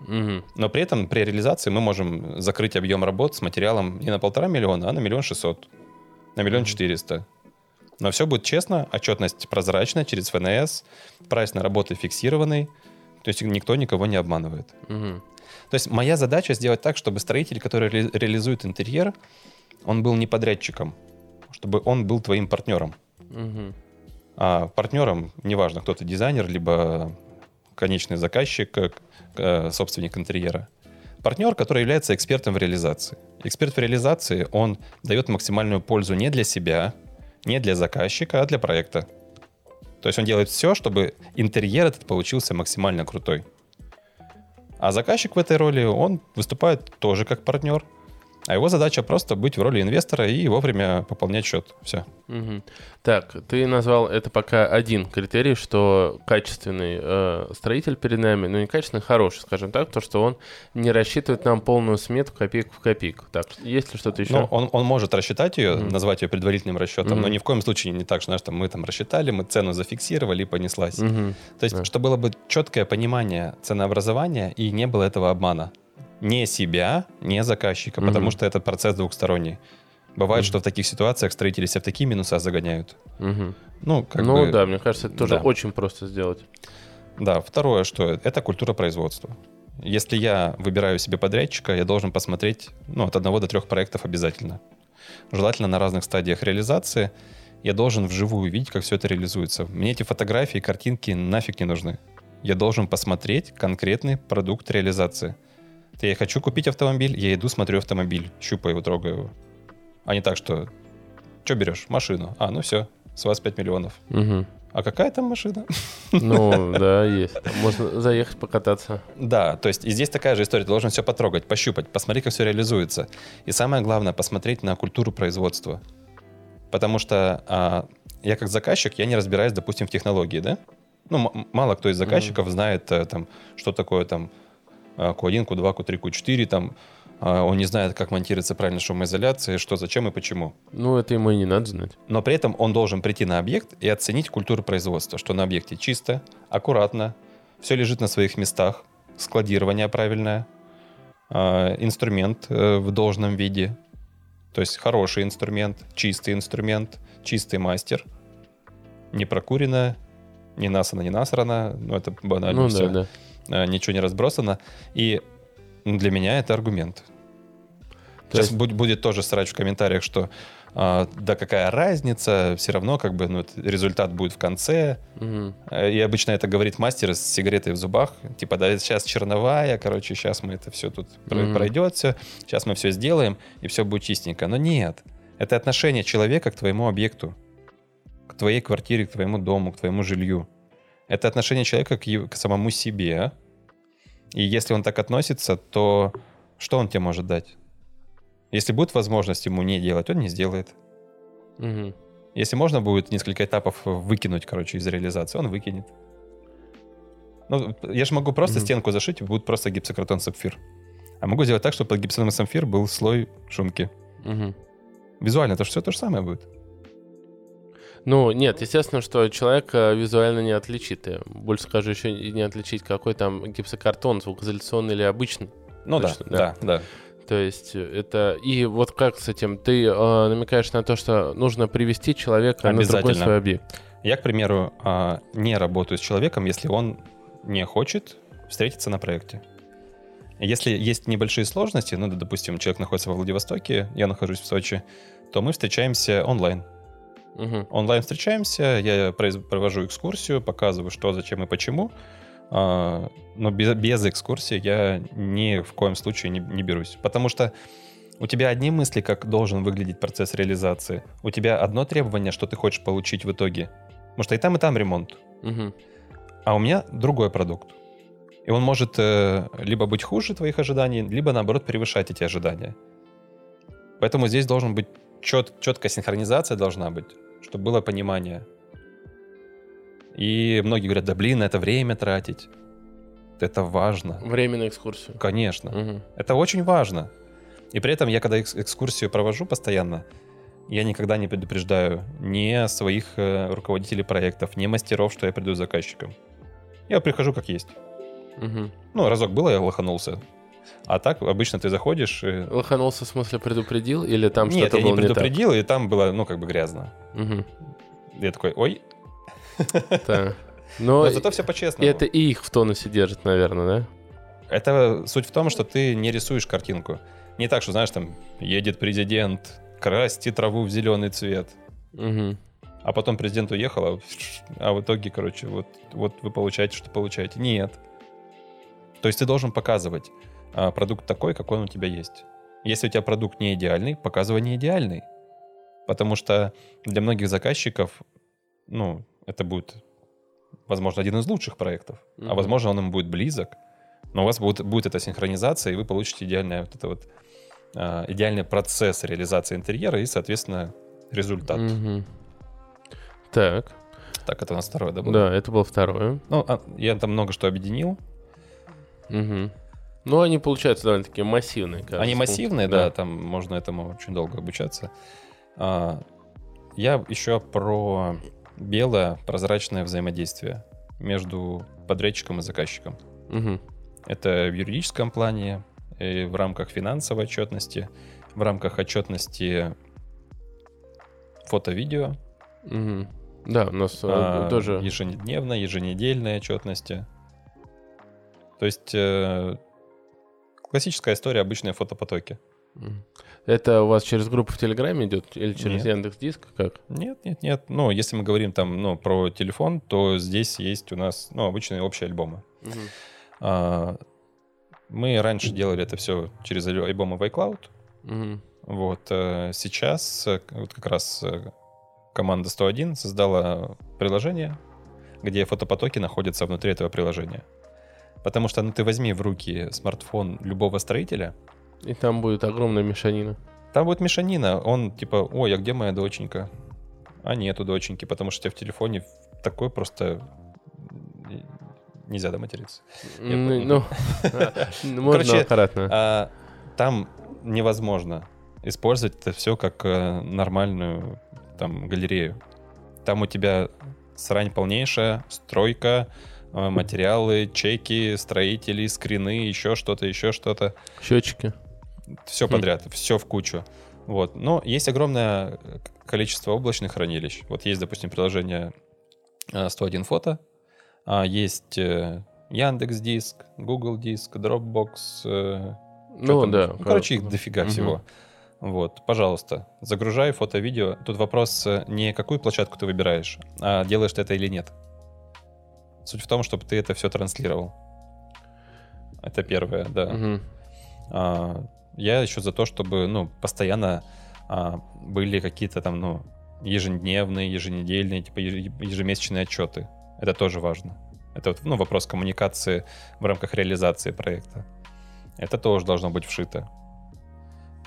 Угу. Но при этом при реализации мы можем закрыть объем работ с материалом не на полтора миллиона, а на миллион шестьсот, на миллион четыреста. Но все будет честно, отчетность прозрачная через эф эн эс, прайс на работы фиксированный, то есть никто никого не обманывает. Угу. То есть моя задача сделать так, чтобы строитель, который ре- реализует интерьер, он был не подрядчиком, чтобы он был твоим партнером. Угу. А партнером, неважно, кто ты, дизайнер, либо конечный заказчик, собственник интерьера. Партнер, который является экспертом в реализации. Эксперт в реализации, он дает максимальную пользу не для себя, не для заказчика, а для проекта. То есть он делает все, чтобы интерьер этот получился максимально крутой. А заказчик в этой роли, он выступает тоже как партнер. А его задача просто быть в роли инвестора и вовремя пополнять счет. Все. Угу. Так, ты назвал это пока один критерий, что качественный э, строитель перед нами, ну не качественный, хороший, скажем так, то, что он не рассчитывает нам полную смету копейку в копейку. Так, есть ли что-то еще? Ну, он, он может рассчитать ее, угу. назвать ее предварительным расчетом, угу. но ни в коем случае не так, что знаешь, там, мы там рассчитали, мы цену зафиксировали и понеслась. Угу. То есть, да. чтобы было бы четкое понимание ценообразования и не было этого обмана. Не себя, не заказчика, mm-hmm. потому что это процесс двухсторонний. Бывает, mm-hmm. что в таких ситуациях строители себя в такие минуса загоняют. Mm-hmm. Ну, как ну бы, да, мне кажется, это тоже да. очень просто сделать. Да, второе, что это культура производства. Если я выбираю себе подрядчика, я должен посмотреть ну, от одного до трех проектов обязательно. желательно на разных стадиях реализации. Я должен вживую видеть, как все это реализуется. Мне эти фотографии, картинки нафиг не нужны. Я должен посмотреть конкретный продукт реализации. Я хочу купить автомобиль, я иду, смотрю автомобиль, щупаю его, трогаю его. А не так, что... Что берешь? Машину. А, ну все, с вас пять миллионов. Угу. А какая там машина? Ну, да, есть. Можно заехать покататься. Да, то есть и здесь такая же история. Ты должен все потрогать, пощупать, посмотреть, как все реализуется. И самое главное, посмотреть на культуру производства. Потому что а, я как заказчик, я не разбираюсь, допустим, в технологии, да? Ну, м- мало кто из заказчиков mm-hmm. знает, а, там, что такое там ку один, ку два, ку три, ку четыре, там, а, он не знает, как монтируется правильно шумоизоляция, что, зачем и почему. Ну, это ему и не надо знать. Но при этом он должен прийти на объект и оценить культуру производства, что на объекте чисто, аккуратно, все лежит на своих местах, складирование правильное, а, инструмент а, в должном виде. То есть хороший инструмент, чистый инструмент, чистый мастер. Не прокурено, не насано, не насрано. Ну, это банально ну, все. Да, да. Ничего не разбросано. И для меня это аргумент. То Сейчас есть... будет, будет тоже срач в комментариях, что а, да какая разница, все равно как бы ну, результат будет в конце. Угу. И обычно это говорит мастер с сигаретой в зубах. Типа, да, сейчас черновая, короче, сейчас мы это все тут угу. пройдет все, сейчас мы все сделаем, и все будет чистенько. Но нет, это отношение человека к твоему объекту, к твоей квартире, к твоему дому, к твоему жилью. Это отношение человека к, к самому себе. И если он так относится, то что он тебе может дать? Если будет возможность ему не делать, он не сделает. Угу. Если можно будет несколько этапов выкинуть, короче, из реализации, он выкинет. Ну, я же могу просто угу. стенку зашить, и будет просто гипсокартон-сапфир. А могу сделать так, чтобы под гипсоном сапфир был слой шумки. Угу. Визуально это же все то же самое будет. Ну, нет, естественно, что человек визуально не отличит. Я больше скажу, еще не отличить, какой там гипсокартон, звукоизоляционный или обычный. Ну точно, да, да, да. да. То есть это... И вот как с этим? Ты э, намекаешь на то, что нужно привести человека на другой свой объект. Я, к примеру, э, не работаю с человеком, если он не хочет встретиться на проекте. Если есть небольшие сложности, ну, допустим, человек находится во Владивостоке, я нахожусь в Сочи, то мы встречаемся онлайн. Угу. Онлайн встречаемся, я провожу экскурсию, показываю, что, зачем и почему. Но без, без экскурсии я ни в коем случае не, не берусь. Потому что у тебя одни мысли, как должен выглядеть процесс реализации. У тебя одно требование, что ты хочешь получить в итоге. Потому что и там, и там ремонт. Угу. А у меня другой продукт. И он может э, либо быть хуже твоих ожиданий, либо, наоборот, превышать эти ожидания. Поэтому здесь должен быть чет, четкая синхронизация должна быть, чтобы было понимание. И многие говорят, да блин, это время тратить. Это важно. Время на экскурсию. Конечно. Угу. Это очень важно. И при этом я, когда экскурсию провожу постоянно, я никогда не предупреждаю ни своих руководителей проектов, ни мастеров, что я приду с заказчиком. Я прихожу как есть. Угу. Ну, разок было, я лоханулся. А так обычно ты заходишь и... Лоханулся в смысле предупредил? Или там Нет, что-то было не так? Нет, я не предупредил, и там было, ну, как бы грязно. Угу. Я такой, ой... Да. Но, Но зато все по-честному. Это и их в тонусе держит, наверное, да? Это суть в том, что ты не рисуешь картинку. Не так, что, знаешь, там, едет президент, красьте траву в зеленый цвет. Угу. А потом президент уехал, а в итоге, короче, вот, вот вы получаете, что получаете. Нет. То есть ты должен показывать продукт такой, какой он у тебя есть. Если у тебя продукт не идеальный, показывай не идеальный. Потому что для многих заказчиков, ну... это будет, возможно, один из лучших проектов, mm-hmm. а, возможно, он им будет близок, но у вас будет, будет эта синхронизация, и вы получите идеальный, вот это вот, э, идеальный процесс реализации интерьера и, соответственно, результат. Mm-hmm. Так. Так, это у нас второе, да, было? Да, это было второе. Ну, а, я там много что объединил. Mm-hmm. Ну, они получаются довольно-таки массивные. Кажется. Они массивные, да. да, там можно этому очень долго обучаться. А, я еще про... белое прозрачное взаимодействие между подрядчиком и заказчиком. Угу. Это в юридическом плане, и в рамках финансовой отчетности, в рамках отчетности фото-видео. Угу. Да, у нас а, тоже... Ежедневная, еженедельная отчетности. То есть э, классическая история обычные фотопотоки. Это у вас через группу в Телеграме идет или через Яндекс.Диск? Как? Нет, нет, нет. Ну, если мы говорим там, ну, про телефон, то здесь есть у нас, ну, обычные общие альбомы. Угу. А, мы раньше делали это все через альбомы в iCloud. Угу. Вот. А сейчас вот как раз команда сто один создала приложение, где фотопотоки находятся внутри этого приложения. Потому что, ну, ты возьми в руки смартфон любого строителя, и там будет огромная мешанина. Там будет мешанина. Он типа, ой, а где моя доченька? А нету доченьки, потому что у тебя в телефоне такой просто... Нельзя, да, материться? Ну, можно аккуратно. Там невозможно использовать это все как нормальную там галерею. Там у тебя срань полнейшая, стройка, материалы, чеки, строители, скрины, еще что-то, еще что-то. Счетчики. Все подряд, хм. все в кучу. Вот. Но есть огромное количество облачных хранилищ. Вот есть, допустим, приложение сто один фото, есть Яндекс.Диск, Google Диск, Дропбокс. Ну да. Ну, короче, их дофига угу. всего. Вот, пожалуйста, загружай фото, видео. Тут вопрос не какую площадку ты выбираешь, а делаешь ты это или нет. Суть в том, чтобы ты это все транслировал. Это первое, да. Угу. А, я еще за то, чтобы, ну, постоянно а, были какие-то там, ну, ежедневные, еженедельные, типа ежемесячные отчеты. Это тоже важно. Это вот, ну, вопрос коммуникации в рамках реализации проекта. Это тоже должно быть вшито.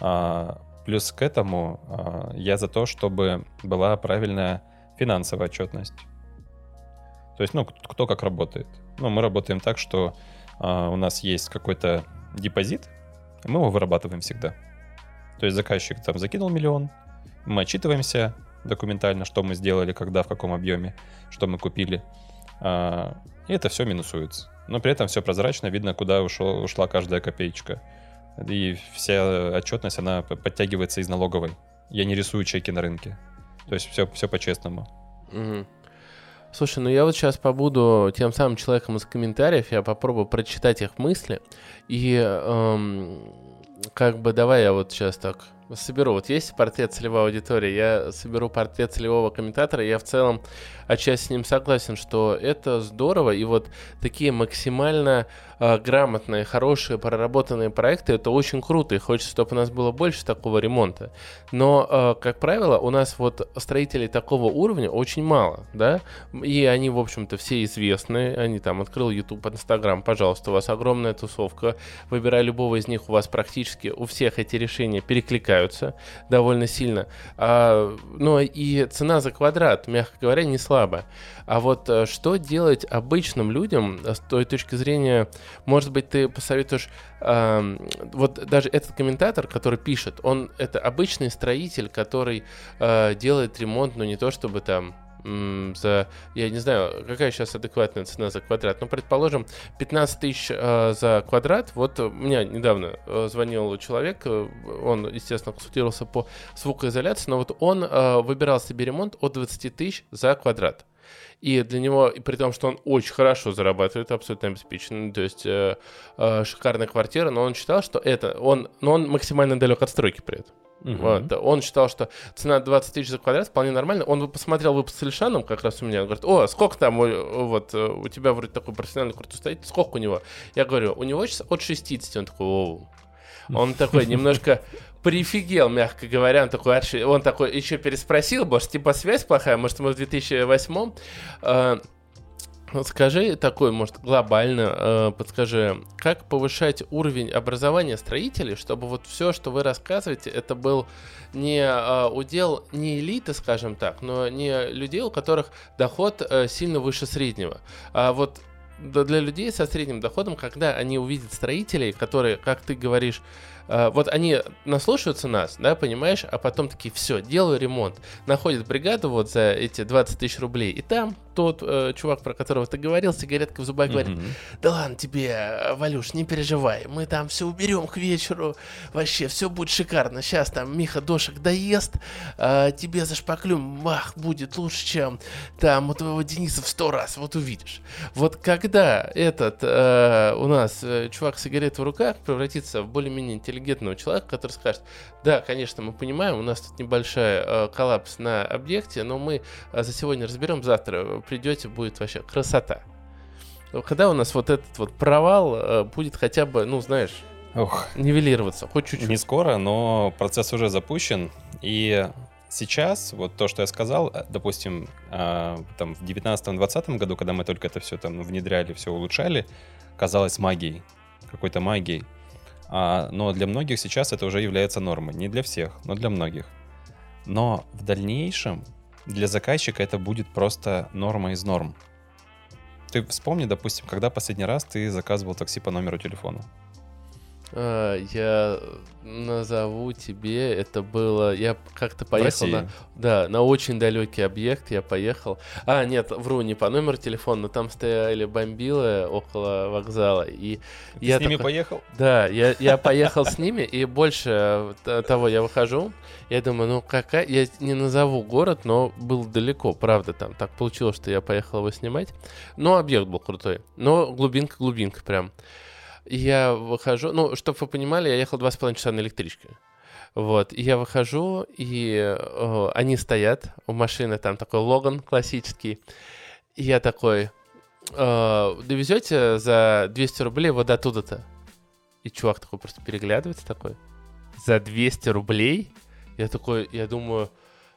А, плюс к этому а, я за то, чтобы была правильная финансовая отчетность. То есть, ну, кто как работает. Ну, мы работаем так, что а, у нас есть какой-то депозит, мы его вырабатываем всегда. То есть заказчик там закинул миллион, мы отчитываемся документально, что мы сделали, когда, в каком объеме, что мы купили. А, и это все минусуется. Но при этом все прозрачно, видно, куда ушло, ушла каждая копеечка. И вся отчетность, она подтягивается из налоговой. Я не рисую чеки на рынке. То есть все, все по-честному. Угу. Слушай, ну я вот сейчас побуду тем самым человеком из комментариев, я попробую прочитать их мысли. И эм, как бы давай я вот сейчас так соберу. Вот есть портрет целевой аудитории, я соберу портрет целевого комментатора. Я в целом отчасти с ним согласен, что это здорово. И вот такие максимально э, грамотные, хорошие, проработанные проекты, это очень круто. И хочется, чтобы у нас было больше такого ремонта. Но, э, как правило, у нас вот строителей такого уровня очень мало, да? И они, в общем-то, все известные. Они там открыл YouTube, Instagram, пожалуйста, у вас огромная тусовка. Выбирая любого из них, у вас практически у всех эти решения перекликаются довольно сильно, а, но и цена за квадрат, мягко говоря, не слабая. А вот что делать обычным людям с той точки зрения, может быть, ты посоветуешь, а, вот даже этот комментатор, который пишет, он это обычный строитель, который а, делает ремонт, но не то чтобы там за, я не знаю, какая сейчас адекватная цена за квадрат, но, предположим, пятнадцать тысяч э, за квадрат. Вот у меня недавно э, звонил человек, э, он, естественно, консультировался по звукоизоляции, но вот он э, выбирал себе ремонт от двадцать тысяч за квадрат. И для него, и при том, что он очень хорошо зарабатывает, абсолютно обеспеченный, то есть э, э, шикарная квартира, но он считал, что это, он, но он максимально далек от стройки при этом. Угу. Вот. Он считал, что цена двадцать тысяч за квадрат вполне нормально. Он посмотрел выпуск с Ильшаном как раз у меня. Он говорит, о, сколько там у, вот, у тебя вроде такой профессиональный крутой стоит, сколько у него? Я говорю, у него сейчас от шестьдесят. Он такой, оу. Он такой немножко прифигел, мягко говоря. Он такой, он такой еще переспросил, может, типа связь плохая, может, мы в две тысячи восьмом... Э- Вот скажи такой, может, глобально э, подскажи, как повышать уровень образования строителей, чтобы вот все, что вы рассказываете, это был не э, удел не элиты, скажем так, но не людей, у которых доход э, сильно выше среднего. А вот для людей со средним доходом, когда они увидят строителей, которые, как ты говоришь, э, вот они наслушаются нас, да, понимаешь, а потом такие, все, делаю ремонт, находят бригаду вот за эти двадцать тысяч рублей, и там тот э, чувак, про которого ты говорил, сигаретка в зубах, говорит, mm-hmm. да ладно тебе, Валюш, не переживай, мы там все уберем к вечеру, вообще все будет шикарно, сейчас там Миха дошек доест, э, тебе зашпаклюм, мах, будет лучше, чем там у твоего Дениса в сто раз, вот увидишь. Вот когда этот э, у нас э, чувак с сигаретой в руках превратится в более-менее интересный интеллигентного человека, который скажет: да, конечно, мы понимаем, у нас тут небольшой э, коллапс на объекте, но мы э, за сегодня разберем, завтра придете, будет вообще красота. Когда у нас вот этот вот провал э, будет хотя бы, ну, знаешь, Ох, нивелироваться, хоть чуть-чуть. Не скоро, но процесс уже запущен, и... Сейчас, вот то, что я сказал, допустим, там, в девятнадцатом-двадцатом году, когда мы только это все там внедряли, все улучшали, казалось магией, какой-то магией. Но для многих сейчас это уже является нормой. Не для всех, но для многих. Но в дальнейшем для заказчика это будет просто норма из норм. Ты вспомни, допустим, когда последний раз ты заказывал такси по номеру телефона? Я назову тебе, это было... Я как-то поехал на, да, на очень далекий объект, я поехал... А, нет, вру, не по номеру телефона, но там стояли бомбилы около вокзала. И Ты я с ними такой, поехал? Да, я, я поехал с ними, и больше того, я выхожу, я думаю, ну какая... Я не назову город, но был далеко, правда, там так получилось, что я поехал его снимать. Но объект был крутой, но глубинка-глубинка прям. Я выхожу, ну, чтобы вы понимали, я ехал два с половиной часа на электричке. Вот, и я выхожу, и э, они стоят, у машины там такой Логан классический. И я такой, э, довезете за двести рублей вот оттуда-то? И чувак такой просто переглядывается такой. За двести рублей? Я такой, я думаю...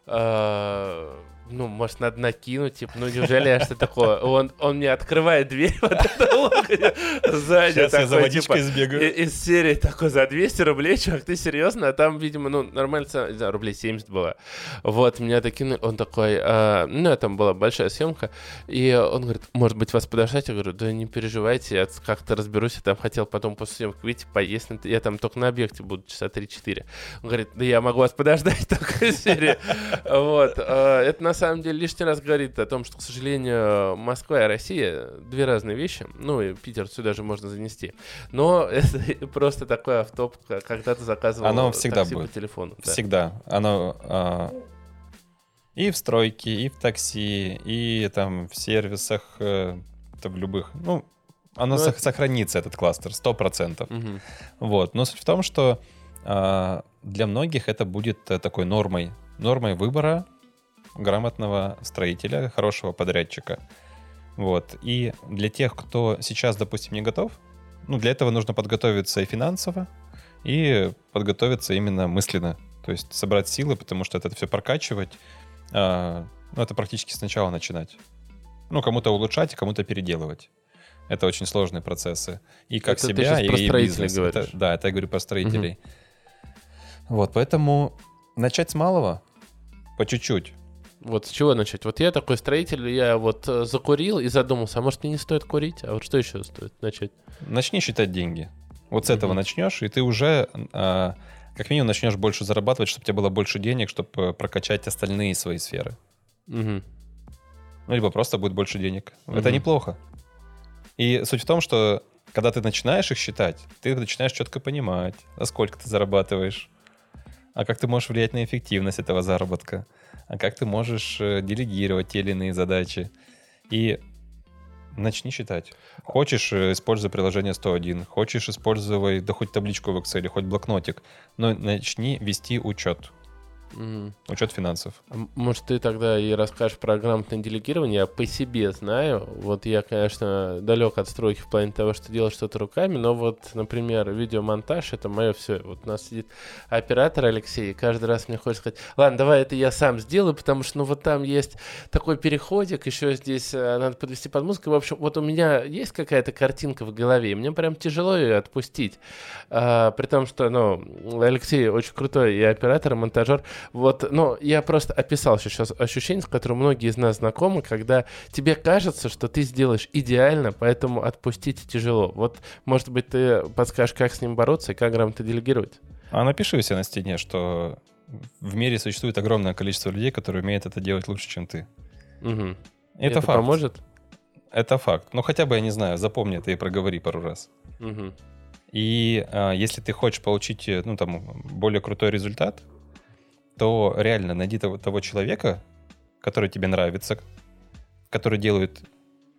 Э, ну, может, надо накинуть, типа, ну, неужели я что-то такое? Он, он мне открывает дверь вот это локоть сзади. Сейчас такой, я за водичкой типа, сбегаю. Из, из серии такой, за двести рублей, чувак, ты серьезно? А там, видимо, ну, нормально, не знаю, рублей семьдесят было. Вот, меня такие, он такой, а, ну, там была большая съемка, и он говорит, может быть, вас подождать? Я говорю, да не переживайте, я как-то разберусь, я там хотел потом после съемки выйти, поесть, я там только на объекте буду часа три-четыре. Он говорит, да я могу вас подождать только из серии. Вот, это нас на самом деле лишний раз говорит о том, что, к сожалению, Москва и Россия две разные вещи. Ну и Питер сюда же можно занести. Но это просто такой автоп, когда ты заказывал Оно всегда такси будет. По телефону. Всегда. Да. Оно а, и в стройке, и в такси, и там в сервисах, это в любых. Ну, оно Но... сохранится, этот кластер, сто процентов. Угу. Вот. Но суть в том, что а, для многих это будет такой нормой. Нормой выбора грамотного строителя, хорошего подрядчика. Вот. И для тех, кто сейчас, допустим, не готов, ну, для этого нужно подготовиться и финансово, и подготовиться именно мысленно. То есть собрать силы, потому что это все прокачивать. А, ну, это практически сначала начинать. Ну, кому-то улучшать, кому-то переделывать. Это очень сложные процессы. И как это себя, и, и бизнес. Это, да, это я говорю про строителей. Угу. Вот, поэтому начать с малого, по чуть-чуть. Вот с чего начать? Вот я такой строитель, я вот закурил и задумался, а может мне не стоит курить? А вот что еще стоит начать? Начни считать деньги. Вот с этого mm-hmm. начнешь, и ты уже э, как минимум начнешь больше зарабатывать, чтобы у тебя было больше денег, чтобы прокачать остальные свои сферы. Mm-hmm. Ну, либо просто будет больше денег. Mm-hmm. Это неплохо. И суть в том, что когда ты начинаешь их считать, ты начинаешь четко понимать, а сколько ты зарабатываешь, а как ты можешь влиять на эффективность этого заработка, а как ты можешь делегировать те или иные задачи. И начни считать. Хочешь, используй приложение сто один, хочешь, используй, да хоть табличку в Excel, хоть блокнотик, но начни вести учет. Mm. Учет финансов. Может, ты тогда и расскажешь про грамотное делегирование? Я по себе знаю. Вот я, конечно, далек от стройки в плане того, что делать что-то руками, но вот, например, видеомонтаж — это мое все. Вот у нас сидит оператор Алексей, и каждый раз мне хочется сказать, ладно, давай это я сам сделаю, потому что, ну, вот там есть такой переходик, еще здесь надо подвести под музыку. В общем, вот у меня есть какая-то картинка в голове, и мне прям тяжело ее отпустить. А, при том, что, ну, Алексей очень крутой и оператор, и монтажер. Вот, ну, я просто описал сейчас ощущение, с которым многие из нас знакомы, когда тебе кажется, что ты сделаешь идеально, поэтому отпустить тяжело. Вот, может быть, ты подскажешь, как с ним бороться и как грамотно делегировать? А напиши у себя на стене, что в мире существует огромное количество людей, которые умеют это делать лучше, чем ты. Угу. Это, это факт. Поможет? Это факт. Ну, хотя бы, я не знаю, запомни это и проговори пару раз. Угу. И а, если ты хочешь получить, ну, там, более крутой результат, то реально найди того, того человека, который тебе нравится, который делает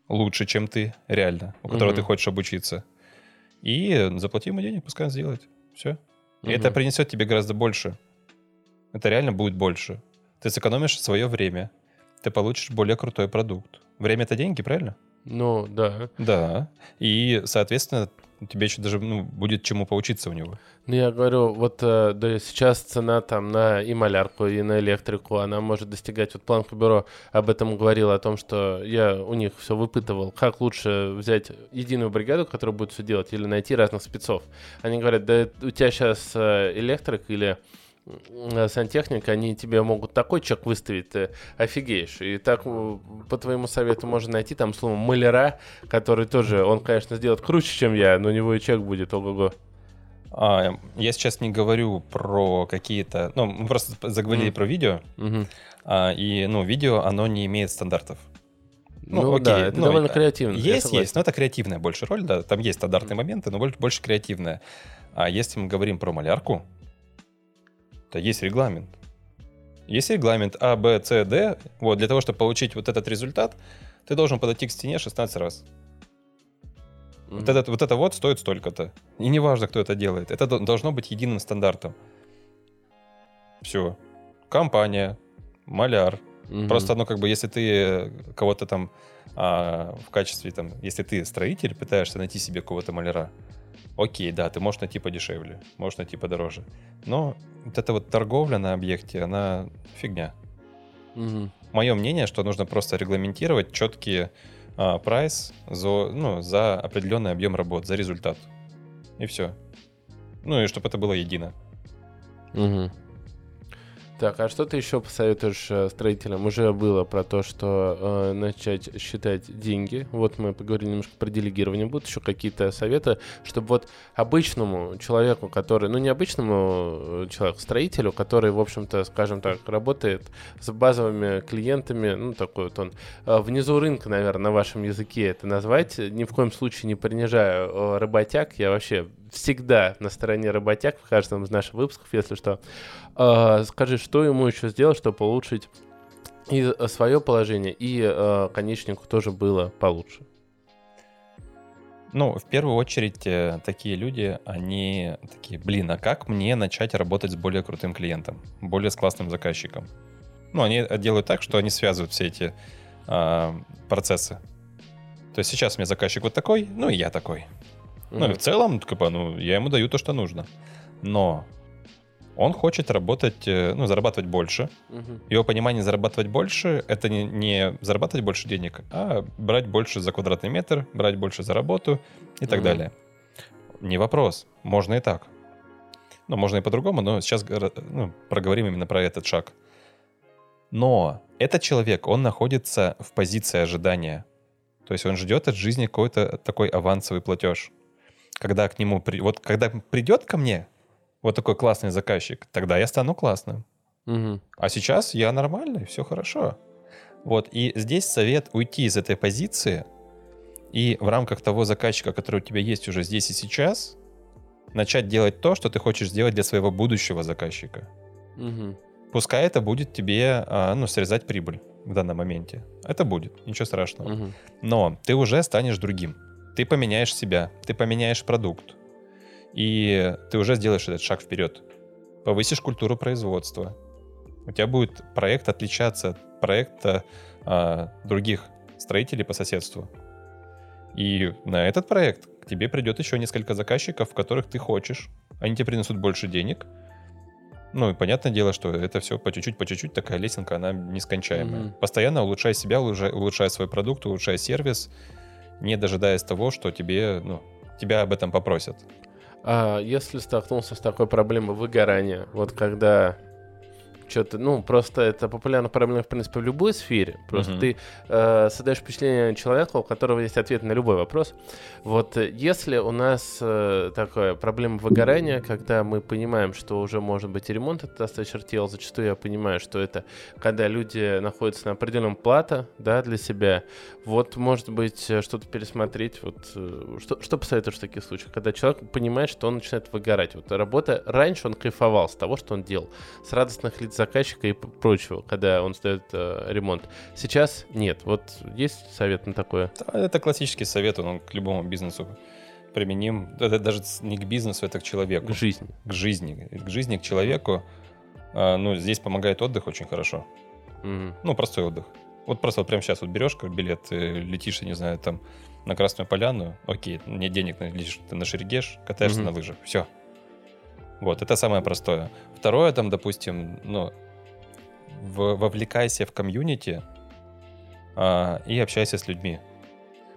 лучше, чем ты, реально, у которого mm-hmm. ты хочешь обучиться, и заплати ему денег, пускай он сделает. Все. Угу. Это принесет тебе гораздо больше. Это реально будет больше. Ты сэкономишь свое время. Ты получишь более крутой продукт. Время — это деньги, правильно? Ну, да. Да. И, соответственно, тебе еще даже ну, будет чему поучиться у него. Ну, я говорю, вот да, сейчас цена там на и малярку, и на электрику, она может достигать... Вот Планка Бюро об этом говорило, о том, что я у них все выпытывал, как лучше взять единую бригаду, которая будет все делать, или найти разных спецов. Они говорят, да у тебя сейчас электрик или... сантехник, они тебе могут такой чек выставить, ты офигеешь. И так по твоему совету можно найти там слово маляра, который тоже, он, конечно, сделает круче, чем я, но у него и чек будет, ого-го. А, я сейчас не говорю про какие-то... Ну, мы просто заговорили mm. про видео, mm-hmm. а, и, ну, видео, оно не имеет стандартов. Ну, ну окей, да, это ну, довольно креативно. Есть, есть, но это креативная больше роль, да, там есть стандартные mm. моменты, но больше, больше креативная. А если мы говорим про малярку, то есть регламент. Есть регламент А, Б, С, Д. Вот, для того, чтобы получить вот этот результат, ты должен подойти к стене шестнадцать раз. Mm-hmm. Вот, этот, вот это вот стоит столько-то. И не важно, кто это делает. Это должно быть единым стандартом. Все. Компания, маляр. Mm-hmm. Просто, ну, как бы, если ты кого-то там а, в качестве, там, если ты строитель, пытаешься найти себе кого-то маляра, окей, да, ты можешь найти подешевле, можешь найти подороже. Но вот эта вот торговля на объекте, она фигня. Угу. Мое мнение, что нужно просто регламентировать четкий а, прайс за, ну, за определенный объем работ, за результат. И все. Ну и чтобы это было едино. Угу. Так, а что ты еще посоветуешь строителям? Уже было про то, что э, начать считать деньги. Вот мы поговорили немножко про делегирование. Будут еще какие-то советы, чтобы вот обычному человеку, который... Ну, не обычному человеку, строителю, который, в общем-то, скажем так, работает с базовыми клиентами. Ну, такой вот он. Э, внизу рынка, наверное, на вашем языке это назвать. Ни в коем случае не принижаю э, работяг. Я вообще... всегда на стороне работяг в каждом из наших выпусков, если что. Э, скажи, что ему еще сделать, чтобы улучшить и свое положение, и э, конечнику тоже было получше? Ну, в первую очередь, такие люди, они такие, блин, а как мне начать работать с более крутым клиентом, более с классным заказчиком? Ну, они делают так, что они связывают все эти э, процессы. То есть сейчас у меня заказчик вот такой, ну и я такой. Ну, mm-hmm. и в целом, ну, я ему даю то, что нужно. Но он хочет работать, ну, зарабатывать больше. Mm-hmm. Его понимание зарабатывать больше — это не, не зарабатывать больше денег, а брать больше за квадратный метр, брать больше за работу и так mm-hmm. далее. Не вопрос. Можно и так. Ну, можно и по-другому, но сейчас ну, проговорим именно про этот шаг. Но этот человек, он находится в позиции ожидания. То есть он ждет от жизни какой-то такой авансовый платеж. Когда к нему при... вот когда придет ко мне вот такой классный заказчик, тогда я стану классным. Угу. А сейчас я нормальный, все хорошо. Вот. И здесь совет уйти из этой позиции и в рамках того заказчика, который у тебя есть уже здесь и сейчас, начать делать то, что ты хочешь сделать для своего будущего заказчика. Угу. Пускай это будет тебе ну, срезать прибыль в данном моменте. Это будет, ничего страшного. Угу. Но ты уже станешь другим. Ты поменяешь себя, ты поменяешь продукт, и ты уже сделаешь этот шаг вперед. Повысишь культуру производства. У тебя будет проект отличаться от проекта а, других строителей по соседству. И на этот проект к тебе придет еще несколько заказчиков, которых ты хочешь. Они тебе принесут больше денег. Ну и понятное дело, что это все по чуть-чуть, по чуть-чуть, такая лесенка, она нескончаемая. Mm-hmm. Постоянно улучшай себя, улучшай, улучшай свой продукт, улучшай сервис, не дожидаясь того, что тебе, ну, тебя об этом попросят. А если столкнулся с такой проблемой выгорания, вот когда что-то, ну, просто это популярная проблема, в принципе, в любой сфере, просто uh-huh. ты э, создаешь впечатление человека, у которого есть ответ на любой вопрос. Вот если у нас э, такая проблема выгорания, когда мы понимаем, что уже, может быть, и ремонт это осточертел, зачастую я понимаю, что это когда люди находятся на определенном плато, да, для себя, вот, может быть, что-то пересмотреть, вот, э, что, что посоветуешь в таких случаях, когда человек понимает, что он начинает выгорать, вот, работа, раньше он кайфовал с того, что он делал, с радостных лиц заказчика и прочего, когда он сдаёт э, ремонт. Сейчас нет. Вот есть совет на такое? Это классический совет, он к любому бизнесу применим, это даже не к бизнесу, это к человеку. К жизни. К жизни, к, жизни, к человеку. А, ну, здесь помогает отдых очень хорошо. Mm-hmm. Ну, простой отдых. Вот просто вот прямо сейчас вот берешь как билет, летишь, я не знаю, там, на Красную Поляну, окей, нет денег, летишь ты на Шерегеш, катаешься mm-hmm. на лыжах, все. Вот, это самое простое. Второе, там, допустим, ну, в, вовлекайся в комьюнити а, и общайся с людьми.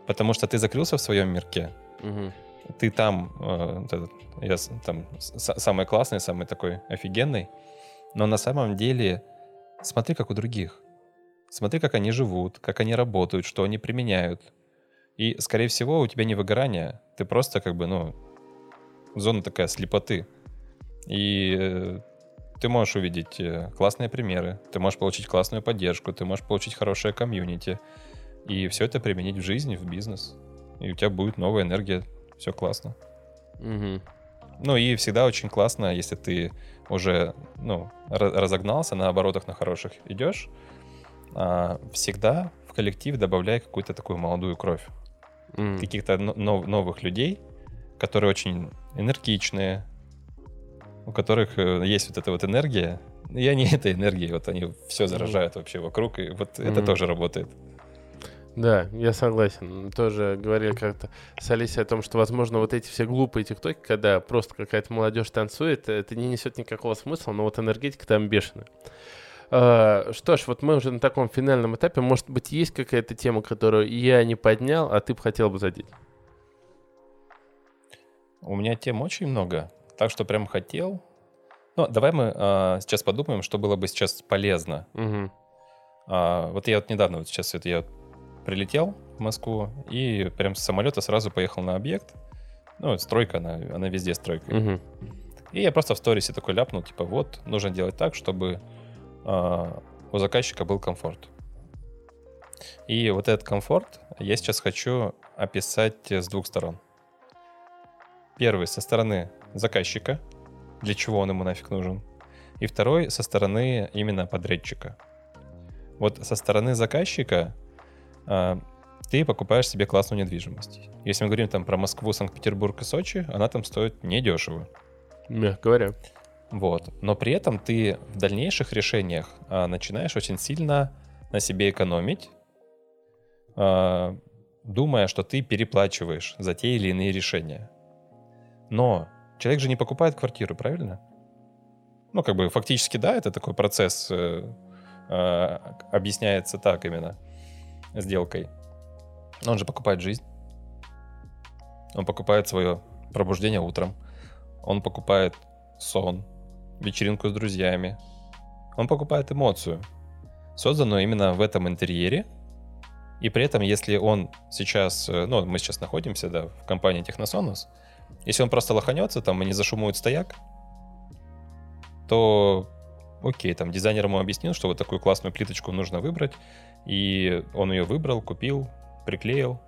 Потому что ты закрылся в своем мирке, угу. ты там, э, я там с, самый классный, самый такой офигенный, но на самом деле смотри, как у других. Смотри, как они живут, как они работают, что они применяют. И, скорее всего, у тебя не выгорание, ты просто как бы, ну, зона такая слепоты. И э, ты можешь увидеть классные примеры, ты можешь получить классную поддержку, ты можешь получить хорошее комьюнити. И все это применить в жизни, в бизнес. И у тебя будет новая энергия. Все классно. Угу. Ну и всегда очень классно, если ты уже ну, разогнался, на оборотах на хороших идешь. Всегда в коллектив добавляй какую-то такую молодую кровь. Угу. Каких-то нов- новых людей, которые очень энергичные, у которых есть вот эта вот энергия. И они этой энергией, вот они все заражают угу. вообще вокруг. И вот угу. это тоже работает. Да, я согласен. Тоже говорили как-то с Олесей о том, что, возможно, вот эти все глупые тиктоки, когда просто какая-то молодежь танцует, это не несет никакого смысла, но вот энергетика там бешеная. Что ж, вот мы уже на таком финальном этапе. Может быть, есть какая-то тема, которую я не поднял, а ты бы хотел бы задеть? У меня тем очень много, так что прям хотел. Ну, давай мы а, сейчас подумаем, что было бы сейчас полезно. Угу. А, вот я вот недавно, вот сейчас это я... прилетел в Москву и прям с самолета сразу поехал на объект. Ну, стройка, она, она везде стройка. Угу. И я просто в сторисе такой ляпнул, типа, вот, нужно делать так, чтобы э, у заказчика был комфорт. И вот этот комфорт я сейчас хочу описать с двух сторон. Первый, со стороны заказчика, для чего он ему нафиг нужен. И второй, со стороны именно подрядчика. Вот со стороны заказчика ты покупаешь себе классную недвижимость. Если мы говорим там про Москву, Санкт-Петербург и Сочи, она там стоит недешево. Мягко говоря. Вот. Но при этом ты в дальнейших решениях а, начинаешь очень сильно на себе экономить, а, думая, что ты переплачиваешь за те или иные решения. Но человек же не покупает квартиру, правильно? Ну, как бы фактически, да, это такой процесс а, а, объясняется так именно. Сделкой. Он же покупает жизнь. Он покупает свое пробуждение утром. Он покупает сон, вечеринку с друзьями. Он покупает эмоцию, созданную именно в этом интерьере. И при этом, если он сейчас... Ну, мы сейчас находимся, да, в компании Техносонус. Если он просто лоханется там и не зашумует стояк, то... Окей, там дизайнер ему объяснил, что вот такую классную плиточку нужно выбрать. И он ее выбрал, купил, приклеил.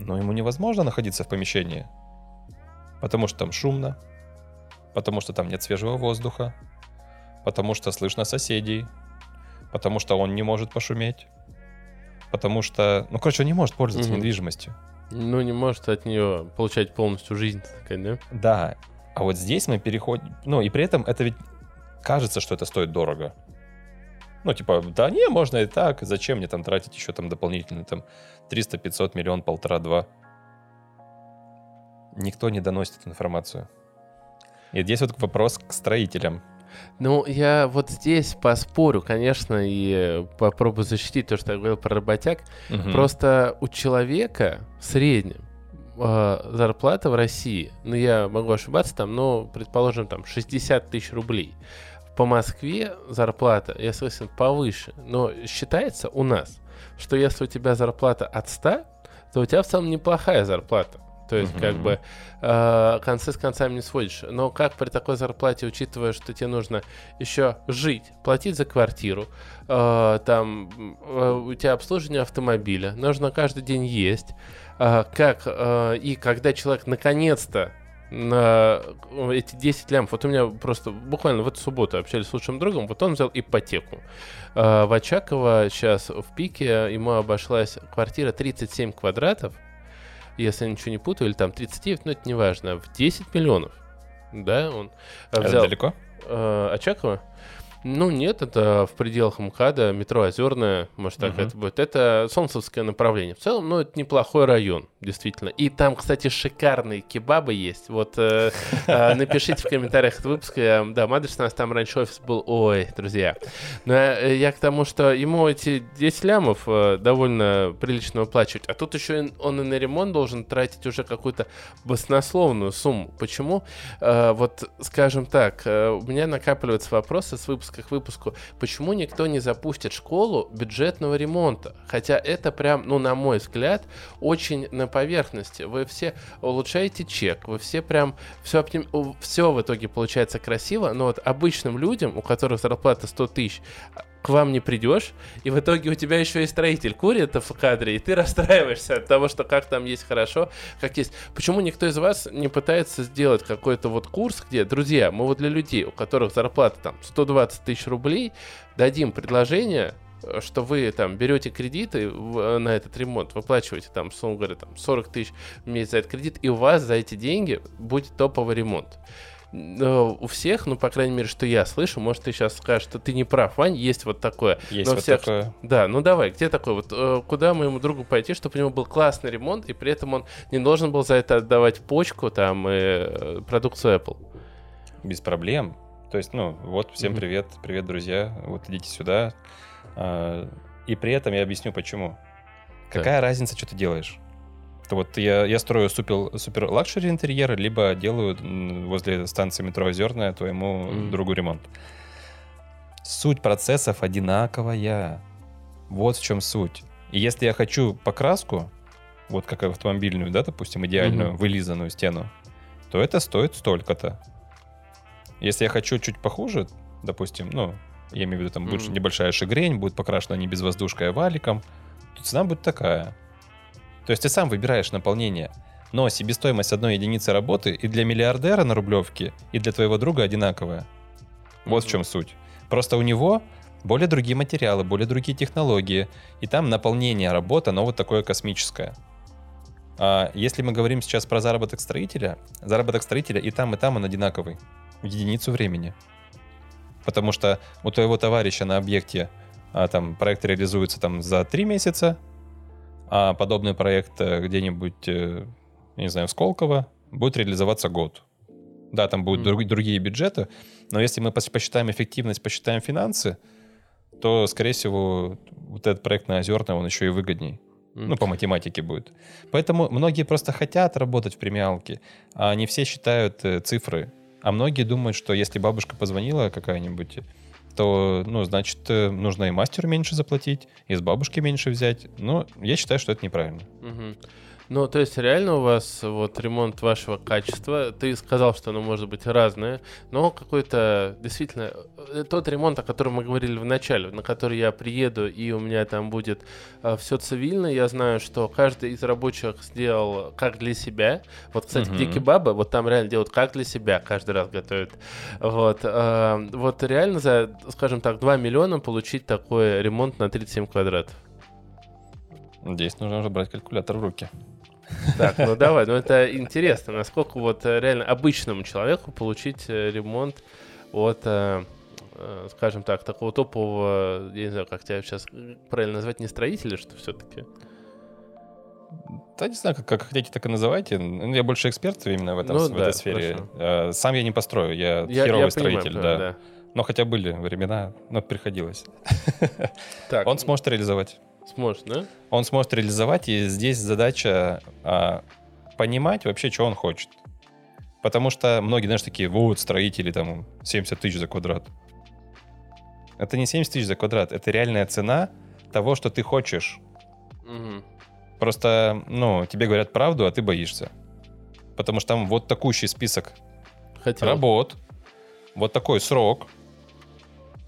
Но ему невозможно находиться в помещении. Потому что там шумно. Потому что там нет свежего воздуха. Потому что слышно соседей. Потому что он не может пошуметь. Потому что... Ну, короче, он не может пользоваться mm-hmm. недвижимостью. Ну, не может от нее получать полностью жизнь, такая, да? Да. А вот здесь мы переходим... Ну, и при этом это ведь... Кажется, что это стоит дорого. Ну, типа, да не, можно и так. Зачем мне там тратить еще там дополнительно там триста-пятьсот, миллион, полтора, два. Никто не доносит эту информацию. И здесь вот вопрос к строителям. Ну, я вот здесь поспорю, конечно, и попробую защитить то, что я говорил про работяг. Угу. Просто у человека в среднем зарплата в России, ну, я могу ошибаться там, но, предположим, там шестьдесят тысяч рублей. По Москве зарплата, я слышал, повыше, но считается у нас, что если у тебя зарплата от ста, то у тебя в целом неплохая зарплата. То есть, uh-huh. как бы, э, концы с концами не сводишь. Но как при такой зарплате, учитывая, что тебе нужно еще жить, платить за квартиру, э, там, э, у тебя обслуживание автомобиля, нужно каждый день есть, э, как, э, и когда человек наконец-то на эти десять лямов, вот у меня просто буквально в эту субботу общались с лучшим другом, вот он взял ипотеку. Э, в Очаково сейчас в пике ему обошлась квартира тридцать семь квадратов, если я ничего не путаю, или там тридцать девять, но это не важно, в десять миллионов. Да, он взял... Это далеко? Э, Очаково? Ну, нет, это в пределах МКАДа, метро Озерное, может, так uh-huh. это будет. Это солнцевское направление. В целом, ну, это неплохой район, действительно. И там, кстати, шикарные кебабы есть. Вот э, э, напишите в комментариях этот выпуск. Да, адрес у нас там раньше офис был. Ой, друзья. Но я, я к тому, что ему эти десять лямов э, довольно прилично выплачивать. А тут еще он и на ремонт должен тратить уже какую-то баснословную сумму. Почему? Э, вот, скажем так, э, у меня накапливаются вопросы с выпуском к выпуску, почему никто не запустит школу бюджетного ремонта, хотя это прям, ну, на мой взгляд, очень на поверхности. Вы все улучшаете чек, вы все прям все, оптим... все в итоге получается красиво, но вот обычным людям, у которых зарплата сто тысяч, к вам не придешь, и в итоге у тебя еще и строитель курит в кадре, и ты расстраиваешься от того, что как там есть хорошо, как есть. Почему никто из вас не пытается сделать какой-то вот курс, где, друзья, мы вот для людей, у которых зарплата там сто двадцать тысяч рублей, дадим предложение, что вы там берете кредиты на этот ремонт, выплачиваете там, условно говоря, там сорок тысяч в месяц за этот кредит, и у вас за эти деньги будет топовый ремонт. У всех, ну, по крайней мере, что я слышу, может, ты сейчас скажешь, что ты не прав, Вань, есть вот такое. Есть вот всех... такое. Да, ну давай, где такое? Вот куда моему другу пойти, чтобы у него был классный ремонт, и при этом он не должен был за это отдавать почку, там, и продукцию Apple? Без проблем. То есть, ну, вот, всем mm-hmm. привет, привет, друзья, вот идите сюда. И при этом я объясню, почему. Так. Какая разница, что ты делаешь? Вот я, я строю супер, супер лакшери интерьеры, либо делаю возле станции метро Озерное твоему mm. другу ремонт. Суть процессов одинаковая. Вот в чем суть. И если я хочу покраску, вот как автомобильную, да, допустим, идеальную, mm-hmm. вылизанную стену, то это стоит столько-то. Если я хочу чуть похуже, допустим, ну, я имею в виду, там mm-hmm. будет небольшая шагрень, будет покрашена не без воздушка, а валиком, то цена будет такая. То есть ты сам выбираешь наполнение, но себестоимость одной единицы работы и для миллиардера на Рублевке, и для твоего друга одинаковая. Вот mm-hmm. в чем суть. Просто у него более другие материалы, более другие технологии, и там наполнение работы, оно вот такое космическое. А если мы говорим сейчас про заработок строителя, заработок строителя и там, и там он одинаковый, в единицу времени. Потому что у твоего товарища на объекте а, там, проект реализуется там, за три месяца, а подобный проект где-нибудь, не знаю, в Сколково, будет реализоваться год. Да, там будут mm-hmm. другие бюджеты, но если мы посчитаем эффективность, посчитаем финансы, то, скорее всего, вот этот проект на Озерное, он еще и выгодней. Mm-hmm. Ну, по математике будет. Поэтому многие просто хотят работать в премиалке, а не все считают цифры. А многие думают, что если бабушка позвонила какая-нибудь... то, ну, значит, нужно и мастеру меньше заплатить, и с бабушки меньше взять. Но я считаю, что это неправильно. Угу. Ну, то есть реально у вас вот ремонт вашего качества, ты сказал, что оно может быть разное, но какой-то, действительно, тот ремонт, о котором мы говорили в начале, на который я приеду, и у меня там будет э, все цивильно, я знаю, что каждый из рабочих сделал как для себя. Вот, кстати, где кебабы, вот там реально делают как для себя, каждый раз готовят. Вот, э, вот реально за, скажем так, два миллиона получить такой ремонт на тридцать семь квадратов. Здесь нужно уже брать калькулятор в руки. Так, ну давай, ну это интересно, насколько вот реально обычному человеку получить ремонт от, скажем так, такого топового, я не знаю, как тебя сейчас правильно назвать, не строителя, что все-таки? Да, не знаю, как, как хотите, так и называйте. Я больше эксперт именно в, этом, ну, в да, этой сфере. Хорошо. Сам я не построю, я, я херовый я строитель, понимаю, да. да. Но хотя были времена, но приходилось. Так. Он сможет реализовать. Сможет, да? Он сможет реализовать, и здесь задача а, понимать вообще, что он хочет. Потому что многие, знаешь, такие, вот, строители, там, семьдесят тысяч за квадрат. Это не семьдесят тысяч за квадрат, это реальная цена того, что ты хочешь. Угу. Просто, ну, тебе говорят правду, а ты боишься. Потому что там вот такущий список Хотел. работ, вот такой срок.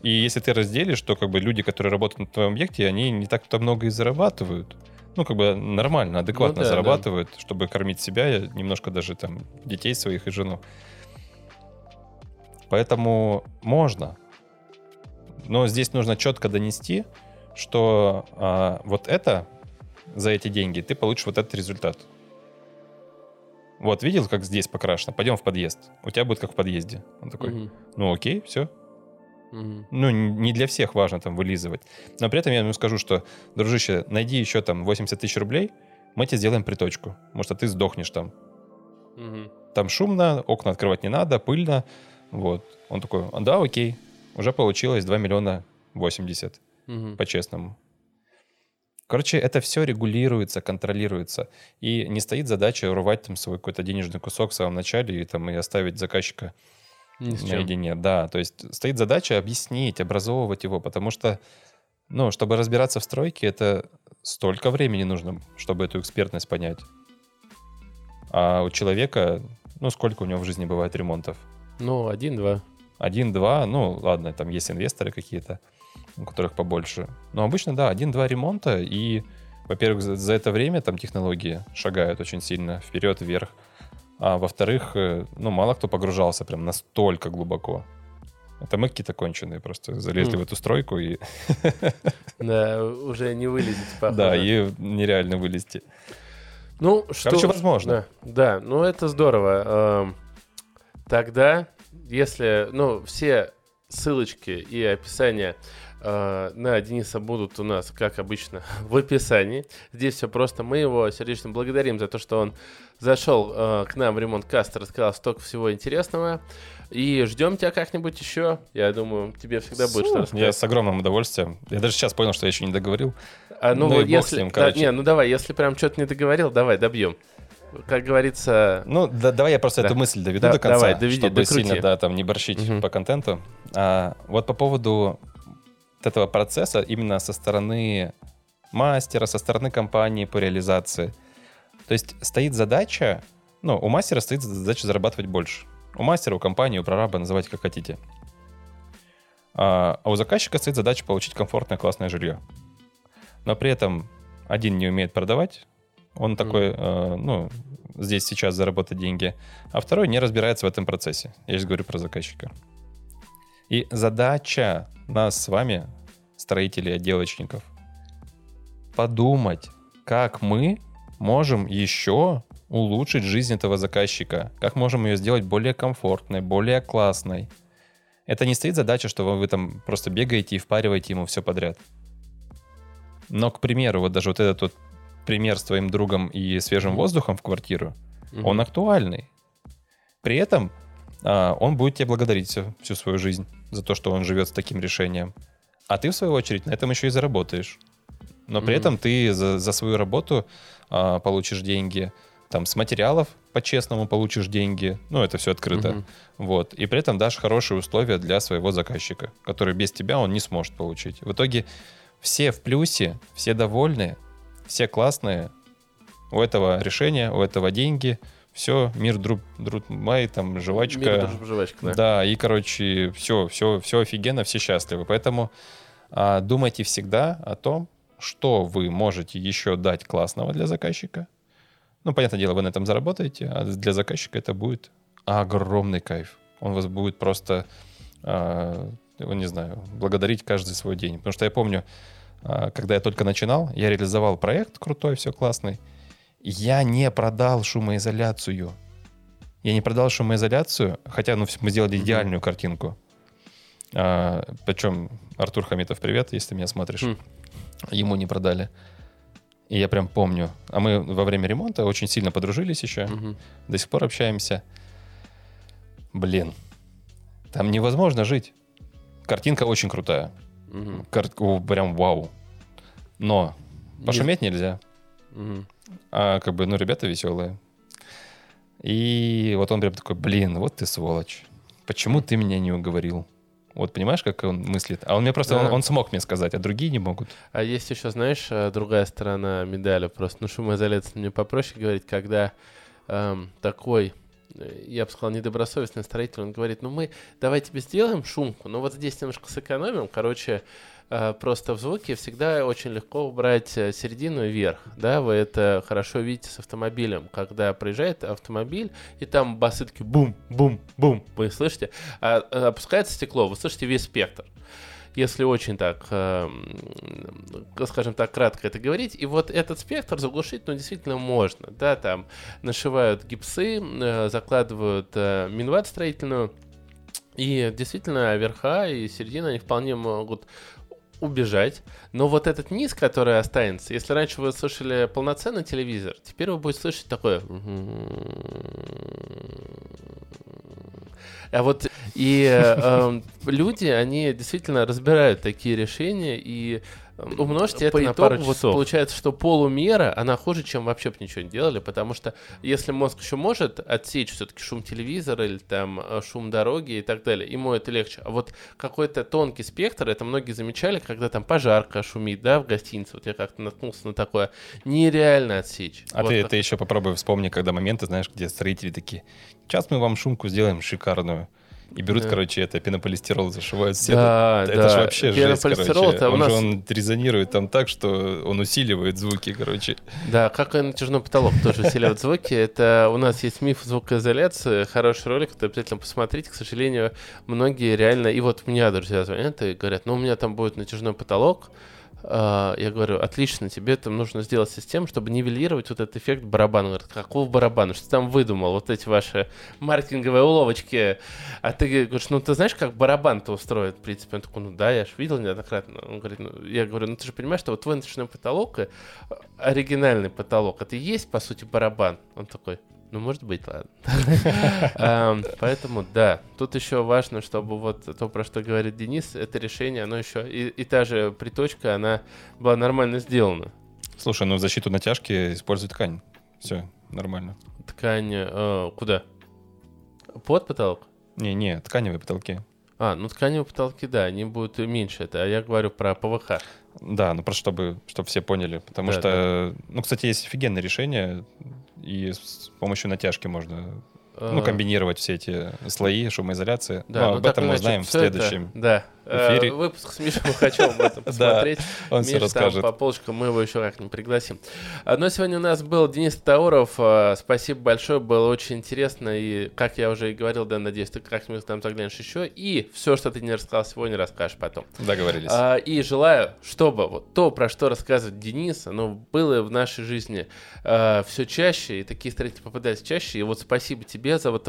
И если ты разделишь, то как бы люди, которые работают на твоем объекте, они не так-то много и зарабатывают. Ну, как бы нормально, адекватно ну, да, зарабатывают, да. чтобы кормить себя, немножко даже там детей своих и жену. Поэтому можно. Но здесь нужно четко донести, что а, вот это за эти деньги ты получишь вот этот результат. Вот, видел, как здесь покрашено? Пойдем в подъезд. У тебя будет как в подъезде. Он такой, угу. ну окей, все. Угу. Ну, не для всех важно там вылизывать. Но при этом я ему скажу, что, дружище, найди еще там восемьдесят тысяч рублей, мы тебе сделаем приточку. Может, а ты сдохнешь там. Угу. Там шумно, окна открывать не надо, пыльно. Вот. Он такой, да, окей. Уже получилось два миллиона восемьдесят. Угу. По-честному. Короче, это все регулируется, контролируется. И не стоит задача урвать там свой какой-то денежный кусок в самом начале и, там, и оставить заказчика наедине. Да, то есть стоит задача объяснить, образовывать его, потому что, ну, чтобы разбираться в стройке, это столько времени нужно, чтобы эту экспертность понять. А у человека, ну, сколько у него в жизни бывает ремонтов? Ну, один-два. Один-два, ну, ладно, там есть инвесторы какие-то, у которых побольше. Но обычно, да, один-два ремонта, и, во-первых, за, за это время там технологии шагают очень сильно вперед, вверх. А во-вторых, ну, мало кто погружался прям настолько глубоко. Это мы какие-то конченые просто залезли mm. в эту стройку и... Да, уже не вылезете, похоже. Да, и нереально вылезти. Ну, что... Короче, возможно. Да, да, ну, это здорово. Тогда, если... Ну, все ссылочки и описания... на Дениса будут у нас, как обычно, в описании. Здесь все просто. Мы его сердечно благодарим за то, что он зашел э, к нам в Ремонт Каст, рассказал столько всего интересного. И ждем тебя как-нибудь еще. Я думаю, тебе всегда будет что рассказать. Я с огромным удовольствием. Я даже сейчас понял, что я еще не договорил. А, ну, ну, если, ним, да, не, ну давай, если прям что-то не договорил, давай, добьем. Как говорится... Ну, да, давай я просто да. эту мысль доведу да, до конца, давай, доведи, чтобы докрути. Сильно да, там, не борщить угу. по контенту. А, вот по поводу... этого процесса именно со стороны мастера, со стороны компании по реализации. То есть стоит задача, ну, у мастера стоит задача зарабатывать больше. У мастера, у компании, у прораба, называйте как хотите. А у заказчика стоит задача получить комфортное, классное жилье. Но при этом один не умеет продавать, он такой, э, ну, здесь сейчас заработать деньги, а второй не разбирается в этом процессе. Я сейчас говорю про заказчика. И задача нас с вами, строителей, отделочников, подумать, как мы можем еще улучшить жизнь этого заказчика, как можем ее сделать более комфортной, более классной. Это не стоит задача, что вы, вы там просто бегаете и впариваете ему все подряд. Но, к примеру, вот даже вот этот вот пример с твоим другом и свежим воздухом в квартиру, mm-hmm. он актуальный. При этом... он будет тебе благодарить всю, всю свою жизнь за то, что он живет с таким решением. А ты, в свою очередь, на этом еще и заработаешь. Но при mm-hmm. этом ты за, за свою работу а, получишь деньги. Там, с материалов по-честному получишь деньги. Ну, это все открыто. Mm-hmm. Вот. И при этом дашь хорошие условия для своего заказчика, который без тебя он не сможет получить. В итоге все в плюсе, все довольны, все классные. У этого решения, у этого деньги... Все, мир, друг, друг, май, там, жвачка. Мир, дружба, жвачка, да. Да, и, короче, все, все, все офигенно, все счастливы. Поэтому а, думайте всегда о том, что вы можете еще дать классного для заказчика. Ну, понятное дело, вы на этом заработаете, а для заказчика это будет огромный кайф. Он вас будет просто, а, не знаю, благодарить каждый свой день. Потому что я помню, а, когда я только начинал, я реализовал проект крутой, все классный. Я не продал шумоизоляцию. Я не продал шумоизоляцию, хотя ну, мы сделали идеальную mm-hmm. картинку. А, причем, Артур Хамитов, привет, если ты меня смотришь. Mm. Ему не продали. И я прям помню. А мы во время ремонта очень сильно подружились еще. Mm-hmm. До сих пор общаемся. Блин, там невозможно жить. Картинка очень крутая. Mm-hmm. Кар- о, прям вау. Но пошуметь Нет. нельзя. Mm-hmm. А как бы, ну, ребята веселые. И вот он прям такой, блин, вот ты сволочь. Почему ты меня не уговорил? Вот понимаешь, как он мыслит? А он мне просто, да. он, он смог мне сказать, а другие не могут. А есть еще, знаешь, другая сторона медали просто. Ну, шумоизоляция мне попроще говорить, когда эм, такой... я бы сказал, недобросовестный строитель, он говорит, ну мы давай тебе сделаем шумку, но вот здесь немножко сэкономим, короче, просто в звуке всегда очень легко убрать середину и верх, да, вы это хорошо видите с автомобилем, когда приезжает автомобиль, и там басы такие бум-бум-бум, вы слышите, а опускается стекло, вы слышите весь спектр. если очень так, э, скажем так, кратко это говорить. И вот этот спектр заглушить, ну, действительно можно, да, там нашивают гипсы, э, закладывают э, минват строительную, и действительно верха и середина, они вполне могут убежать, но вот этот низ, который останется, если раньше вы слышали полноценный телевизор, теперь вы будете слышать такое... А вот и э, люди, они действительно разбирают такие решения, и умножьте это по на итогу, пару часов. Вот получается, что полумера, она хуже, чем вообще бы ничего не делали, потому что если мозг еще может отсечь все-таки шум телевизора или там шум дороги и так далее, ему это легче. А вот какой-то тонкий спектр, это многие замечали, когда там пожарка шумит, да, в гостинице. Вот я как-то наткнулся на такое. Нереально отсечь. А вот ты, ты еще попробуй вспомни, когда моменты, знаешь, где строители такие: сейчас мы вам шумку сделаем шикарную. И берут, да. короче, это пенополистирол зашивают все. Да, это да. же вообще жесть, короче. Он, нас... же, он резонирует там так, что он усиливает звуки, короче. Да, как и натяжной потолок тоже усиливает звуки. Это у нас есть миф звукоизоляции. Хороший ролик, это обязательно посмотрите. К сожалению, многие реально... И вот у меня друзья звонят и говорят: ну, у меня там будет натяжной потолок. Я говорю: отлично, тебе там нужно сделать систему, чтобы нивелировать вот этот эффект барабана. Он говорит: какого барабана? Что ты там выдумал? Вот эти ваши маркетинговые уловочки. А ты говоришь: ну ты знаешь, как барабан-то устроит, в принципе? Он такой: ну да, я же видел неоднократно. Он говорит: ну, я говорю, ну ты же понимаешь, что вот твой натяжной потолок, оригинальный потолок, это и есть, по сути, барабан. Он такой: ну, может быть, ладно. Поэтому, да, тут еще важно, чтобы вот то, про что говорит Денис, это решение, оно еще... И та же приточка, она была нормально сделана. Слушай, ну в защиту натяжки используют ткань. Все, нормально. Ткань куда? Под потолок? Не-не, тканевые потолки. А, ну тканевые потолки, да, они будут меньше. Это, а я говорю про ПВХ. Да, ну просто чтобы, чтобы все поняли. Потому да, что, да. ну, кстати, есть офигенное решение, и с помощью натяжки можно а... ну, комбинировать все эти слои шумоизоляции. Да, ну, об этом мы узнаем в следующем это, да. эфире. А, выпуск с Мишей Мухачевым об этом посмотреть. Он все расскажет. По полочкам мы его еще как-нибудь пригласим. Но сегодня у нас был Денис Татауров. Спасибо большое, было очень интересно. И, как я уже и говорил, да, надеюсь, ты как-нибудь там заглянешь еще. И все, что ты не рассказал сегодня, расскажешь потом. Договорились. И желаю, чтобы вот то, про что рассказывает Денис, оно было в нашей жизни все чаще, и такие строители попадались чаще. И вот спасибо тебе за вот...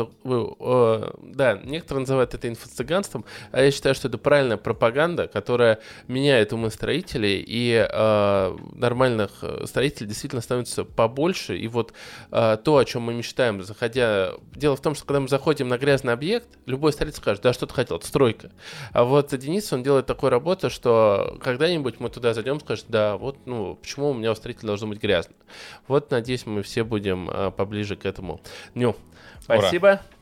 Да, некоторые называют это инфо-цыганством, а я считаю, что это правильно пропаганда, которая меняет умы строителей, и э, нормальных строителей действительно становится побольше. И вот э, то, о чем мы мечтаем, заходя... Дело в том, что когда мы заходим на грязный объект, любой строитель скажет: да, что ты хотел, это стройка. А вот Денис, он делает такую работу, что когда-нибудь мы туда зайдем, скажет: да, вот, ну, почему у меня у строителя должно быть грязно? Вот, надеюсь, мы все будем э, поближе к этому дню. Спасибо. Ура.